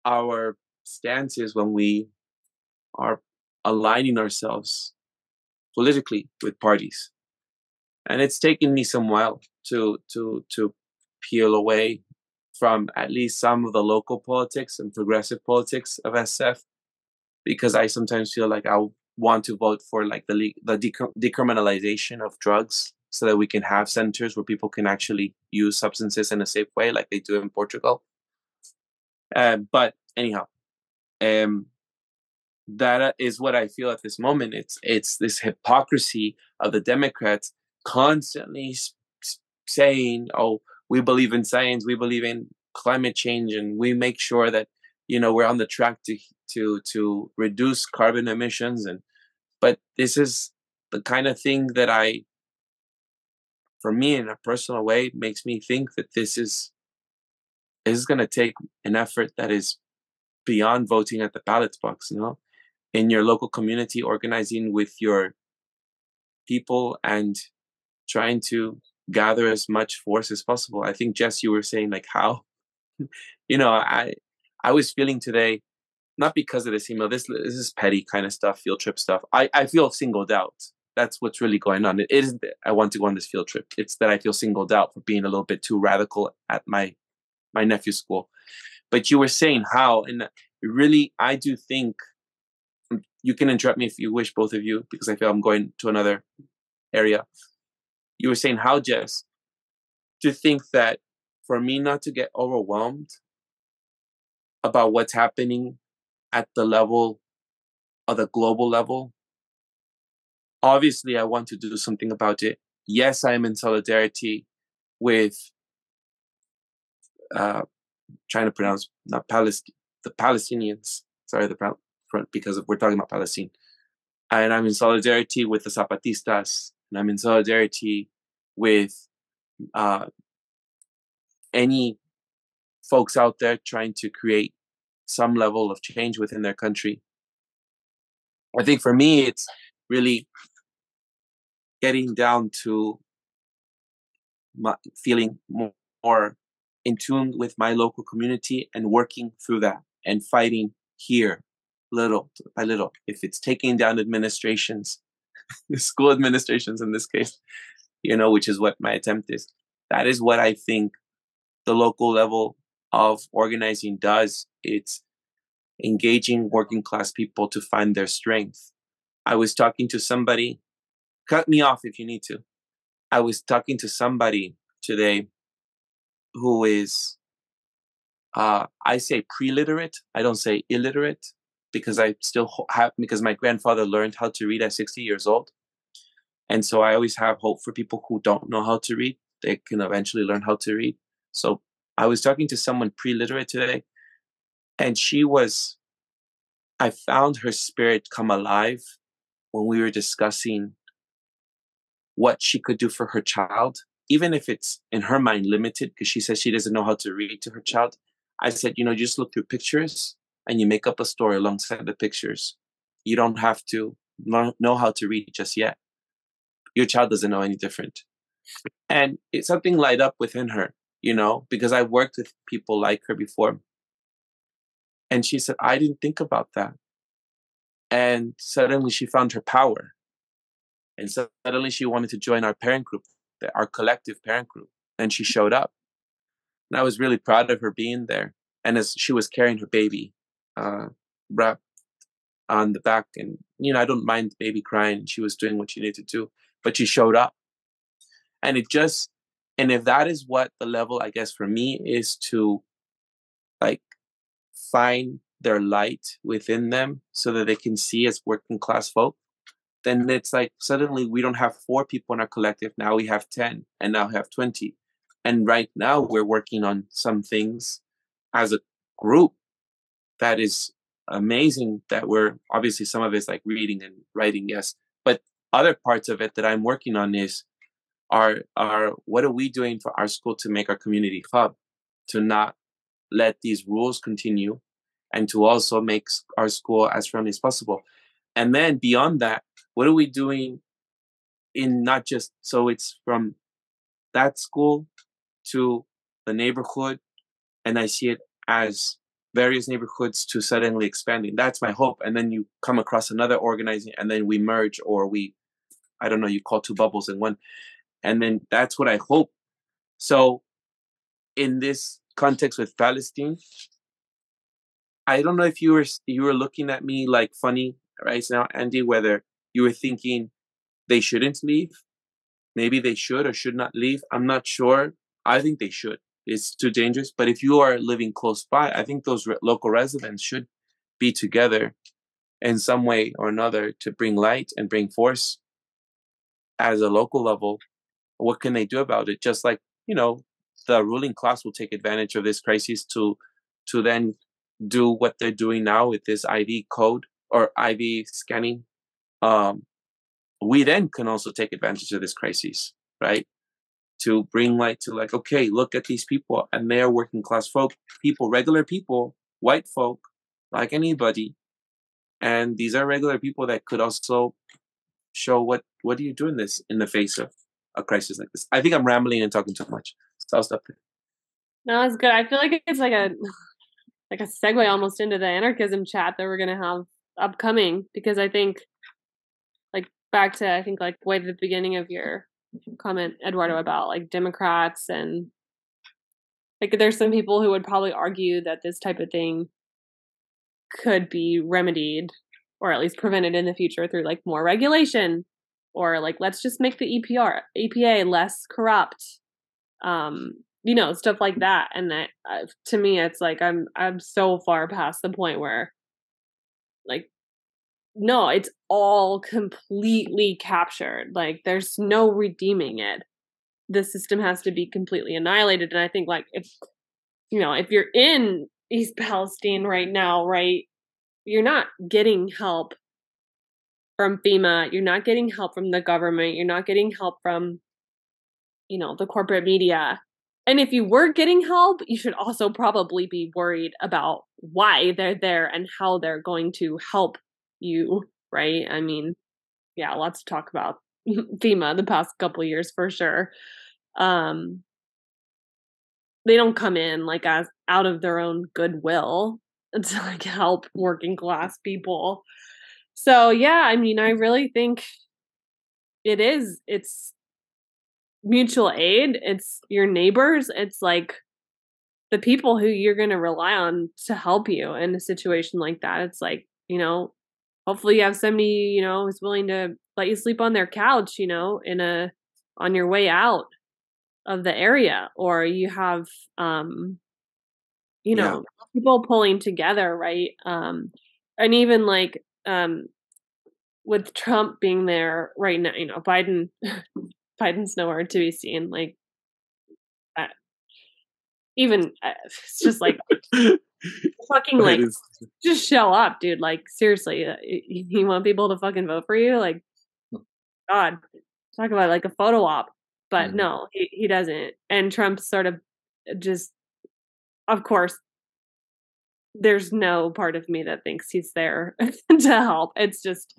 our stance is when we are aligning ourselves politically with parties. And it's taken me some while to peel away from at least some of the local politics and progressive politics of SF, because I sometimes feel like I want to vote for like the decriminalization of drugs so that we can have centers where people can actually use substances in a safe way like they do in Portugal. But anyhow, that is what I feel at this moment. It's this hypocrisy of the Democrats constantly saying, oh, we believe in science, we believe in climate change, and we make sure that, you know, we're on the track to reduce carbon emissions. And but this is the kind of thing that I, for me in a personal way, makes me think that this is going to take an effort that is beyond voting at the ballot box, you know, in your local community, organizing with your people and trying to gather as much force as possible. I think, Jess, you were saying like how, you know, I was feeling today, not because of this email, this is petty kind of stuff, field trip stuff. I feel singled out. That's what's really going on. It isn't that I want to go on this field trip. It's that I feel singled out for being a little bit too radical at my nephew's school. But you were saying how, and really, I do think, you can interrupt me if you wish, both of you, because I feel I'm going to another area. You were saying how, Jess, to think that for me not to get overwhelmed about what's happening at the level of the global level. Obviously, I want to do something about it. Yes, I am in solidarity with trying to pronounce not Palestine, the Palestinians. Sorry, because we're talking about Palestine, and I'm in solidarity with the Zapatistas, and I'm in solidarity with any folks out there trying to create some level of change within their country. I think for me, it's really getting down to my feeling more in tune with my local community and working through that and fighting here little by little. If it's taking down administrations, school administrations in this case, you know, which is what my attempt is. That is what I think the local level of organizing does. It's engaging working class people to find their strength. I was talking to somebody, cut me off if you need to. I was talking to somebody today who is, I say pre-literate, I don't say illiterate, because I still have, because my grandfather learned how to read at 60 years old. And so I always have hope for people who don't know how to read, they can eventually learn how to read. So I was talking to someone pre-literate today, and I found her spirit come alive when we were discussing what she could do for her child, even if it's in her mind limited, because she says she doesn't know how to read to her child. I said, you know, just look through pictures and you make up a story alongside the pictures. You don't have to know how to read just yet. Your child doesn't know any different. And it's something light up within her, you know, because I worked with people like her before. And she said, I didn't think about that. And suddenly she found her power. And suddenly she wanted to join our parent group, our collective parent group. And she showed up. And I was really proud of her being there. And as she was carrying her baby wrapped on the back, and, you know, I don't mind the baby crying. She was doing what she needed to do, but she showed up. And and if that is what the level, I guess, for me is to, like, find their light within them so that they can see as working class folk, then it's like suddenly we don't have 4 people in our collective. Now we have 10, and now we have 20. And right now we're working on some things as a group, that is amazing that we're obviously some of it's like reading and writing, yes, but other parts of it that I'm working on is are what are we doing for our school to make our community hub, to not let these rules continue, and to also make our school as friendly as possible. And then beyond that, what are we doing in not just so it's from that school to the neighborhood, and I see it as various neighborhoods to suddenly expanding. That's my hope. And then you come across another organizing, and then we merge, or we, I don't know, you call two bubbles in one. And then that's what I hope. So in this context with Palestine, I don't know if you were looking at me like funny right now, Andy, whether you were thinking they shouldn't leave. Maybe they should or should not leave. I'm not sure. I think they should. It's too dangerous. But if you are living close by, I think those local residents should be together in some way or another to bring light and bring force as a local level. What can they do about it? Just like, you know, the ruling class will take advantage of this crisis to then do what they're doing now with this ID code or ID scanning. We then can also take advantage of this crisis, right? To bring light to like, okay, look at these people, and they're working class folk, people, regular people, white folk, like anybody. And these are regular people that could also show what do you do in this, in the face of a crisis like this. I think I'm rambling and talking too much, so I'll stop there. No, that's good. I feel like it's like a segue almost into the anarchism chat that we're going to have upcoming, because I think like back to, I think like way at the beginning of your comment, Eduardo, about like Democrats, and like there's some people who would probably argue that this type of thing could be remedied or at least prevented in the future through like more regulation, or like let's just make the EPA less corrupt, you know, stuff like that. And that to me, it's like I'm so far past the point where like, no, it's all completely captured. Like there's no redeeming it. The system has to be completely annihilated. And I think like if you're in East Palestine right now, right, you're not getting help from FEMA. You're not getting help from the government. You're not getting help from, you know, the corporate media. And if you were getting help, you should also probably be worried about why they're there and how they're going to help you, right? I mean, yeah, lots to talk about FEMA the past couple of years for sure. They don't come in like as out of their own goodwill to like help working class people. So yeah, I mean, I really think it's mutual aid. It's your neighbors. It's like the people who you're going to rely on to help you in a situation like that. It's like, you know, hopefully you have somebody, you know, who's willing to let you sleep on their couch, you know, on your way out of the area, or you have, you know, yeah, people pulling together. Right. And even like, with Trump being there right now, you know, Biden's nowhere to be seen. Like it's just like fucking like just show up, dude. Like seriously, you want people to fucking vote for you? Like, God, talk about like a photo op. But no, he doesn't. And Trump sort of just, of course, there's no part of me that thinks he's there to help. It's just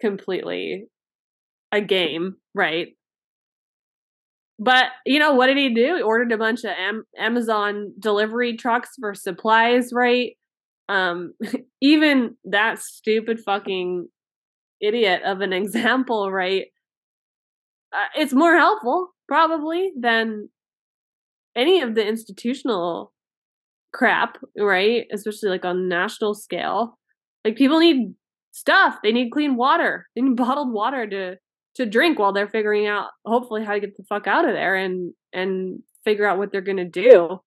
completely a game, right? But, you know, what did he do? He ordered a bunch of Amazon delivery trucks for supplies, right? Even that stupid fucking idiot of an example, right? It's more helpful, probably, than any of the institutional crap, right? Especially, like, on national scale. Like, people need stuff. They need clean water. They need bottled water to drink while they're figuring out hopefully how to get the fuck out of there and figure out what they're going to do.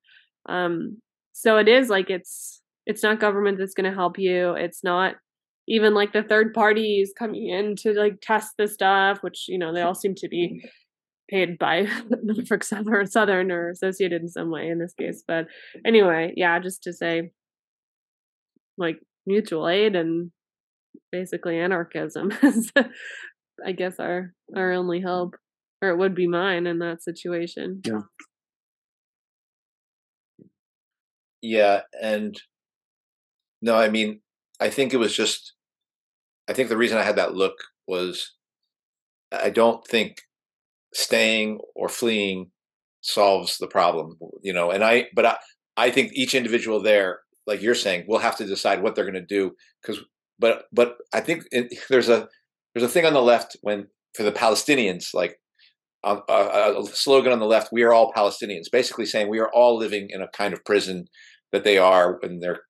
So it is like, it's not government that's going to help you. It's not even like the third parties coming in to like test the stuff, which, you know, they all seem to be paid by Norfolk Southern or associated in some way in this case. But anyway, yeah, just to say, like, mutual aid and basically anarchism is, I guess, our only hope, or it would be mine in that situation. Yeah. Yeah, and no, I mean, I think it was just, I think the reason I had that look was I don't think staying or fleeing solves the problem, you know, and I think each individual there, like you're saying, will have to decide what they're going to do. But I think there's a thing on the left when, for the Palestinians, like a slogan on the left, we are all Palestinians, basically saying we are all living in a kind of prison that they are, and they're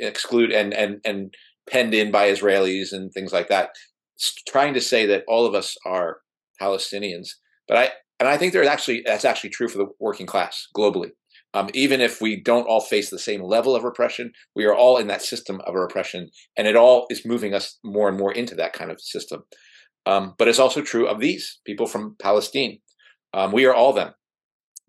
excluded and penned in by Israelis and things like that. It's trying to say that all of us are Palestinians, but I think that's actually true for the working class globally. Even if we don't all face the same level of repression, we are all in that system of repression, and it all is moving us more and more into that kind of system. But it's also true of these people from Palestine. We are all them,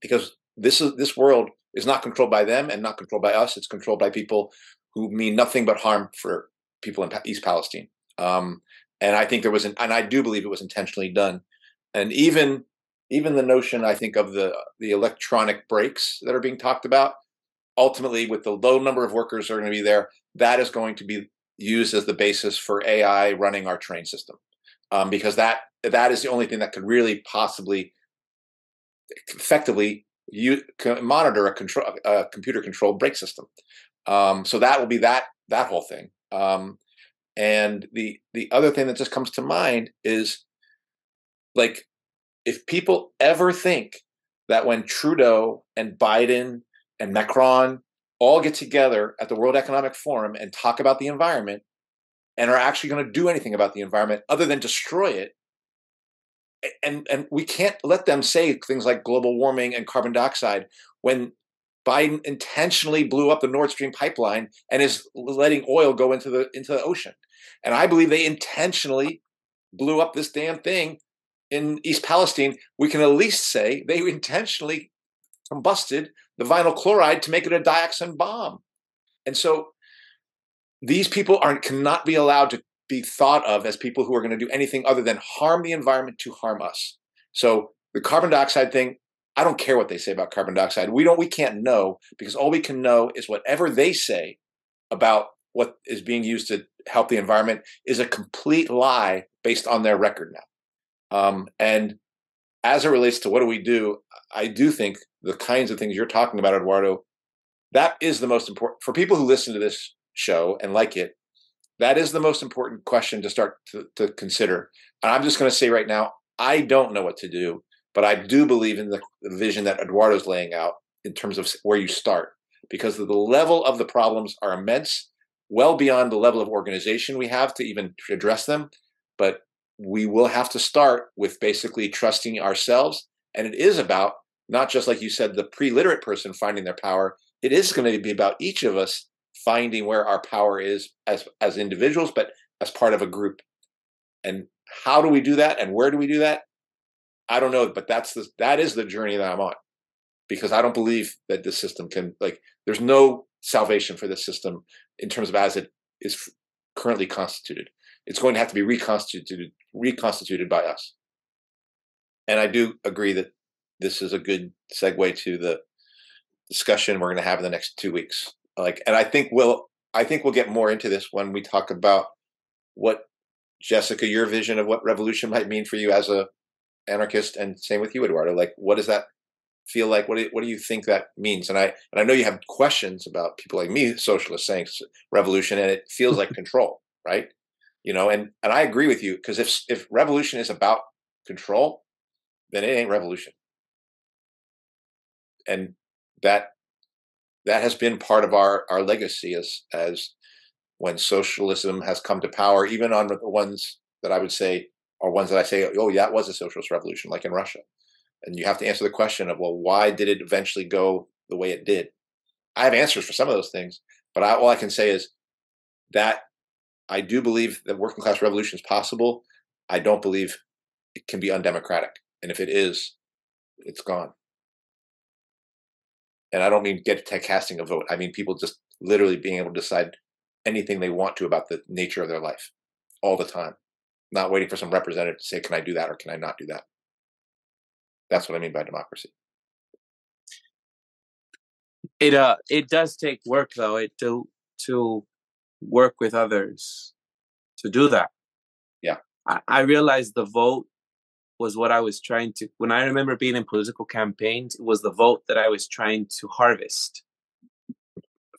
because this world is not controlled by them and not controlled by us. It's controlled by people who mean nothing but harm for people in East Palestine. And I think and I do believe it was intentionally done. And even the notion, I think, of the electronic breaks that are being talked about, ultimately, with the low number of workers that are going to be there, that is going to be used as the basis for AI running our train system, because that is the only thing that could really possibly effectively monitor a computer-controlled brake system. So that will be that whole thing. And the other thing that just comes to mind is, like, if people ever think that when Trudeau and Biden and Macron all get together at the World Economic Forum and talk about the environment and are actually going to do anything about the environment other than destroy it, and we can't let them say things like global warming and carbon dioxide when Biden intentionally blew up the Nord Stream pipeline and is letting oil go into the ocean. And I believe they intentionally blew up this damn thing in East Palestine. We can at least say they intentionally combusted the vinyl chloride to make it a dioxin bomb. And so these people cannot be allowed to be thought of as people who are going to do anything other than harm the environment to harm us. So the carbon dioxide thing, I don't care what they say about carbon dioxide. We can't know, because all we can know is whatever they say about what is being used to help the environment is a complete lie based on their record now. And as it relates to what do we do, I do think the kinds of things you're talking about, Eduardo, that is the most important for people who listen to this show and like it. That is the most important question to start to consider. And I'm just going to say right now, I don't know what to do, but I do believe in the vision that Eduardo's laying out in terms of where you start, because the level of the problems are immense, well beyond the level of organization we have to even address them. But we will have to start with basically trusting ourselves. And it is about, not just like you said, the pre-literate person finding their power. It is going to be about each of us finding where our power is as individuals, but as part of a group. And how do we do that? And where do we do that? I don't know, but that is the journey that I'm on, because I don't believe that this system can, like, there's no salvation for this system in terms of as it is currently constituted. It's going to have to be reconstituted by us. And I do agree that this is a good segue to the discussion we're going to have in the next 2 weeks. Like, and I think we'll get more into this when we talk about what, Jessica, your vision of what revolution might mean for you as a anarchist, and same with you, Eduardo. Like, what does that feel like? What do you think that means? And I know you have questions about people like me, socialists, saying revolution, and it feels like control, right? You know, and I agree with you, because if revolution is about control, then it ain't revolution. And that has been part of our legacy as when socialism has come to power, even on the ones that I would say are ones that I say, oh, that was a socialist revolution, like in Russia. And you have to answer the question of, well, why did it eventually go the way it did? I have answers for some of those things, but all I can say is that I do believe that working class revolution is possible. I don't believe it can be undemocratic. And if it is, it's gone. And I don't mean get to casting a vote. I mean people just literally being able to decide anything they want to about the nature of their life all the time. Not waiting for some representative to say, can I do that or can I not do that? That's what I mean by democracy. It does take work, though, to work with others to do that. Yeah. I realized the vote was what I was trying to, when I remember being in political campaigns, it was the vote that I was trying to harvest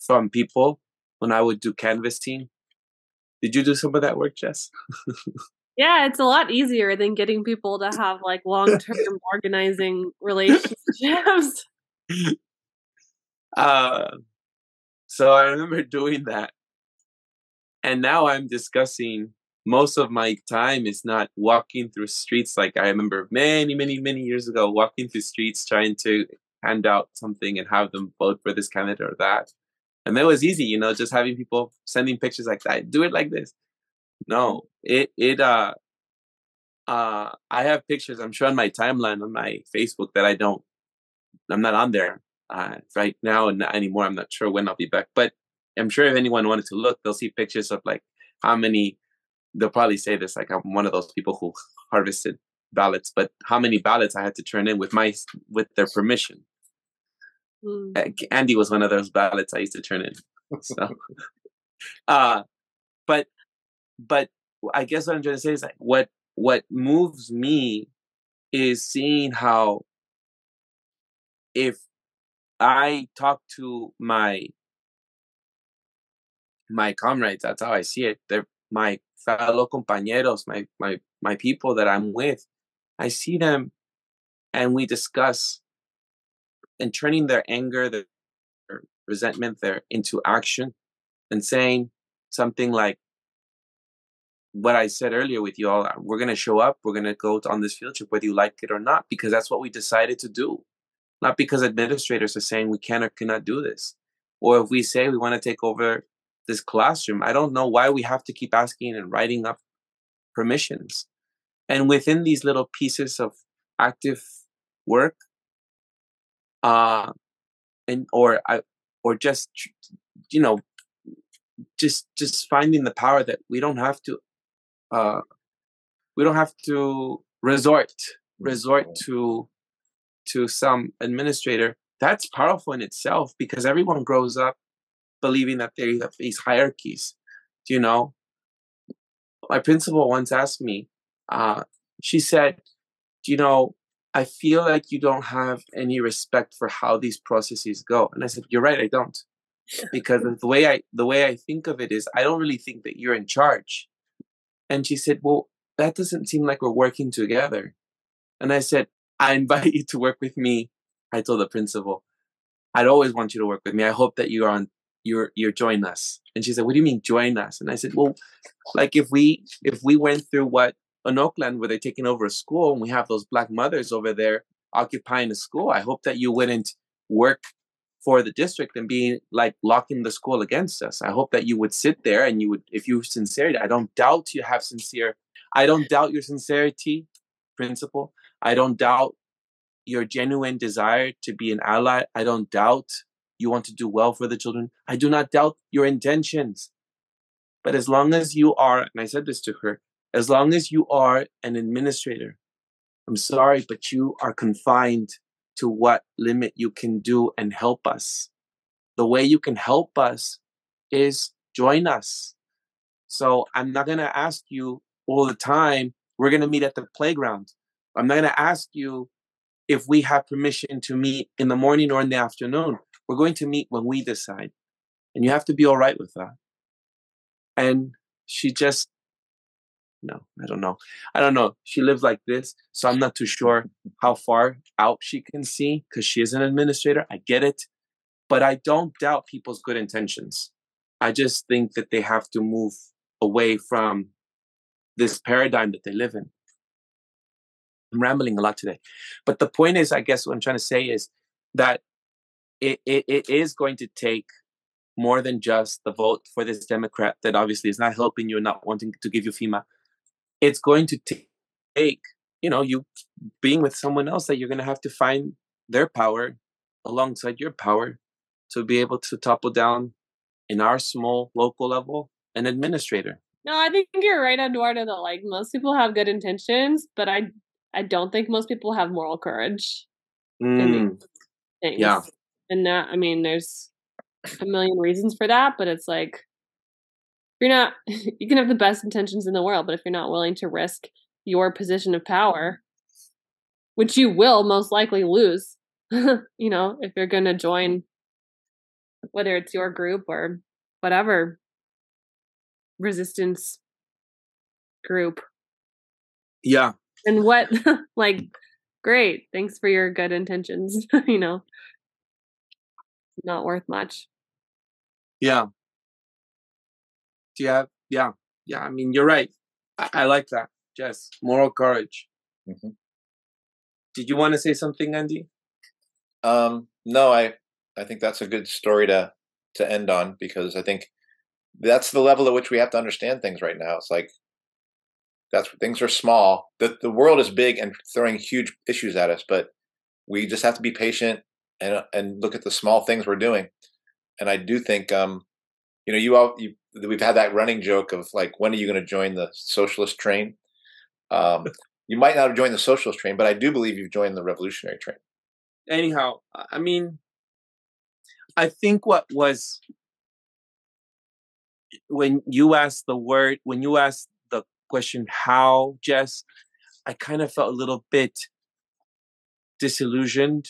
from people when I would do canvassing. Did you do some of that work, Jess? Yeah, it's a lot easier than getting people to have like long-term organizing relationships. So I remember doing that. And now I'm discussing, most of my time is not walking through streets. Like I remember many, many, many years ago, walking through streets, trying to hand out something and have them vote for this candidate or that. And that was easy, you know, just having people sending pictures like that. Do it like this. No, I have pictures, I'm sure, on my timeline, on my Facebook that I'm not on there right now and not anymore. I'm not sure when I'll be back, but I'm sure if anyone wanted to look, they'll see pictures of like how many, they'll probably say this, like I'm one of those people who harvested ballots, but how many ballots I had to turn in with their permission. Andy was one of those ballots I used to turn in. So, but I guess what I'm trying to say is like what moves me is seeing how if I talk to my comrades, that's how I see it. They're my fellow compañeros, my people that I'm with. I see them and we discuss and turning their anger, their resentment there into action and saying something like what I said earlier with you all, we're going to show up, we're going to go on this field trip, whether you like it or not, because that's what we decided to do. Not because administrators are saying we can or cannot do this. Or if we say we want to take over this classroom, I don't know why we have to keep asking and writing up permissions. And within these little pieces of active work, just finding the power that we don't have to resort to some administrator. That's powerful in itself because everyone grows up believing that they have these hierarchies. Do you know? My principal once asked me. She said, "You know, I feel like you don't have any respect for how these processes go." And I said, "You're right, I don't. Because the way I think of it is I don't really think that you're in charge." And she said, "Well, that doesn't seem like we're working together." And I said, "I invite you to work with me." I told the principal, "I'd always want you to work with me. I hope that you're join us." And she said, "What do you mean join us?" And I said, "Well, like if we went through what in Oakland, where they're taking over a school and we have those Black mothers over there occupying a school, I hope that you wouldn't work for the district and be like locking the school against us. I hope that you would sit there and you would, if you were sincere, I don't doubt your sincerity, principal. I don't doubt your genuine desire to be an ally. I don't doubt you want to do well for the children. I do not doubt your intentions. But as long as you are," and I said this to her, "as long as you are an administrator, I'm sorry, but you are confined to what limit you can do and help us. The way you can help us is join us. So I'm not going to ask you all the time, we're going to meet at the playground. I'm not going to ask you if we have permission to meet in the morning or in the afternoon. We're going to meet when we decide. And you have to be all right with that." And she just, "No, I don't know. She lives like this, so I'm not too sure how far out she can see because she is an administrator. I get it. But I don't doubt people's good intentions. I just think that they have to move away from this paradigm that they live in." I'm rambling a lot today. But the point is, I guess what I'm trying to say is that it is going to take more than just the vote for this Democrat that obviously is not helping you, not wanting to give you FEMA. It's going to take you know, you being with someone else that you're going to have to find their power alongside your power to be able to topple down in our small local level an administrator. No, I think you're right, Eduardo, that like most people have good intentions, but I don't think most people have moral courage. Yeah. And that, I mean, there's a million reasons for that, but it's like, you can have the best intentions in the world, but if you're not willing to risk your position of power, which you will most likely lose, you know, if you're going to join, whether it's your group or whatever resistance group. Yeah. And what, like, great, thanks for your good intentions, you know, not worth much. Yeah. Yeah. I mean, you're right. I like that. Yes. Moral courage. Mm-hmm. Did you want to say something, Andy? No, I think that's a good story to end on, because I think that's the level at which we have to understand things right now. It's like, things are small. The world is big and throwing huge issues at us, but we just have to be patient and look at the small things we're doing. And I do think, you know, we've had that running joke of like, when are you going to join the socialist train? You might not have joined the socialist train, but I do believe you've joined the revolutionary train. Anyhow, I mean, I think what was, when you asked the question, how, Jess, I kind of felt a little bit disillusioned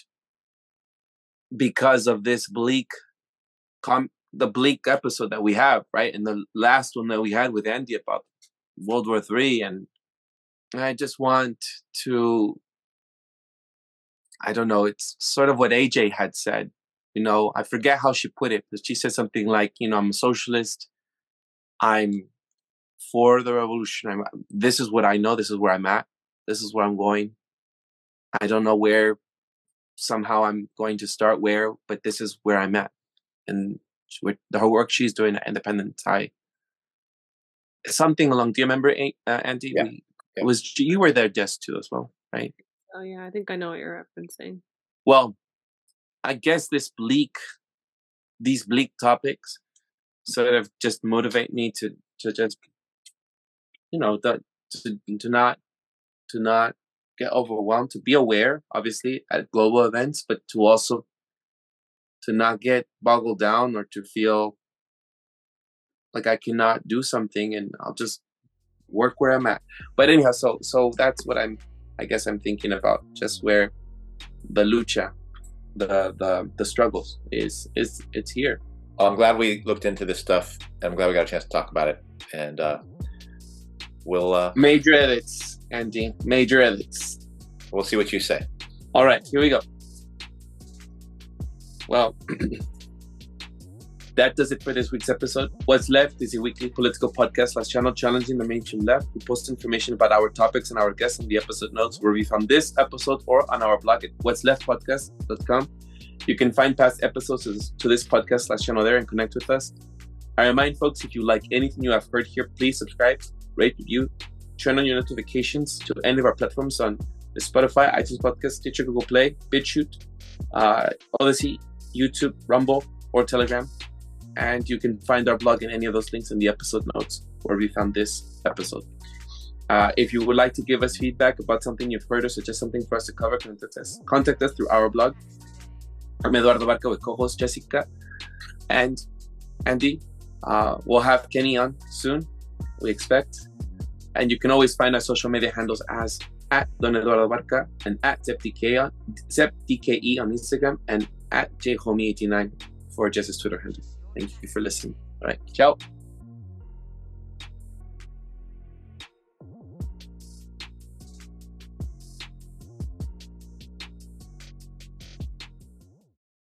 because of this bleak episode that we have, right? And the last one that we had with Andy about World War III. And I just want to, I don't know, it's sort of what AJ had said. You know, I forget how she put it, but she said something like, you know, I'm a socialist. I'm for the revolution. This is what I know. This is where I'm at. This is where I'm going. I don't know where, somehow I'm going to start where, but this is where I'm at. And the work she's doing at Independence, something along. Do you remember, Andy? Yeah. It was, you were there just too as well, right? Oh, yeah. I think I know what you're referencing. Well, I guess these bleak topics sort of just motivate me to just, you know, to not get overwhelmed, to be aware, obviously, at global events, but to also to not get boggled down or to feel like I cannot do something and I'll just work where I'm at. But anyhow, so that's what I'm thinking about, just where the lucha, the struggles is it's here. Well, I'm glad we looked into this stuff. I'm glad we got a chance to talk about it. And we'll major edits, Andy. Major edits. We'll see what you say. All right, here we go. Well, that does it for this week's episode. What's Left is a weekly political podcast / channel challenging the mainstream left. We post information about our topics and our guests on the episode notes where we found this episode or on our blog at whatsleftpodcast.com. You can find past episodes to this podcast / channel there and connect with us. I remind folks, if you like anything you have heard here, please subscribe, rate, review, turn on your notifications to any of our platforms on Spotify, iTunes Podcast, Stitcher, Google Play, BitChute, Odyssey, YouTube, Rumble, or Telegram. And you can find our blog in any of those links in the episode notes where we found this episode. If you would like to give us feedback about something you've heard or suggest something for us to cover, contact us through our blog. I'm Eduardo Barca with co-host Jessica and Andy. We'll have Kenny on soon, we expect. And you can always find our social media handles as at Don Eduardo Barca and at ZDKE on Instagram and at jhomie89 for Jess's Twitter handle. Thank you for listening. All right. Ciao.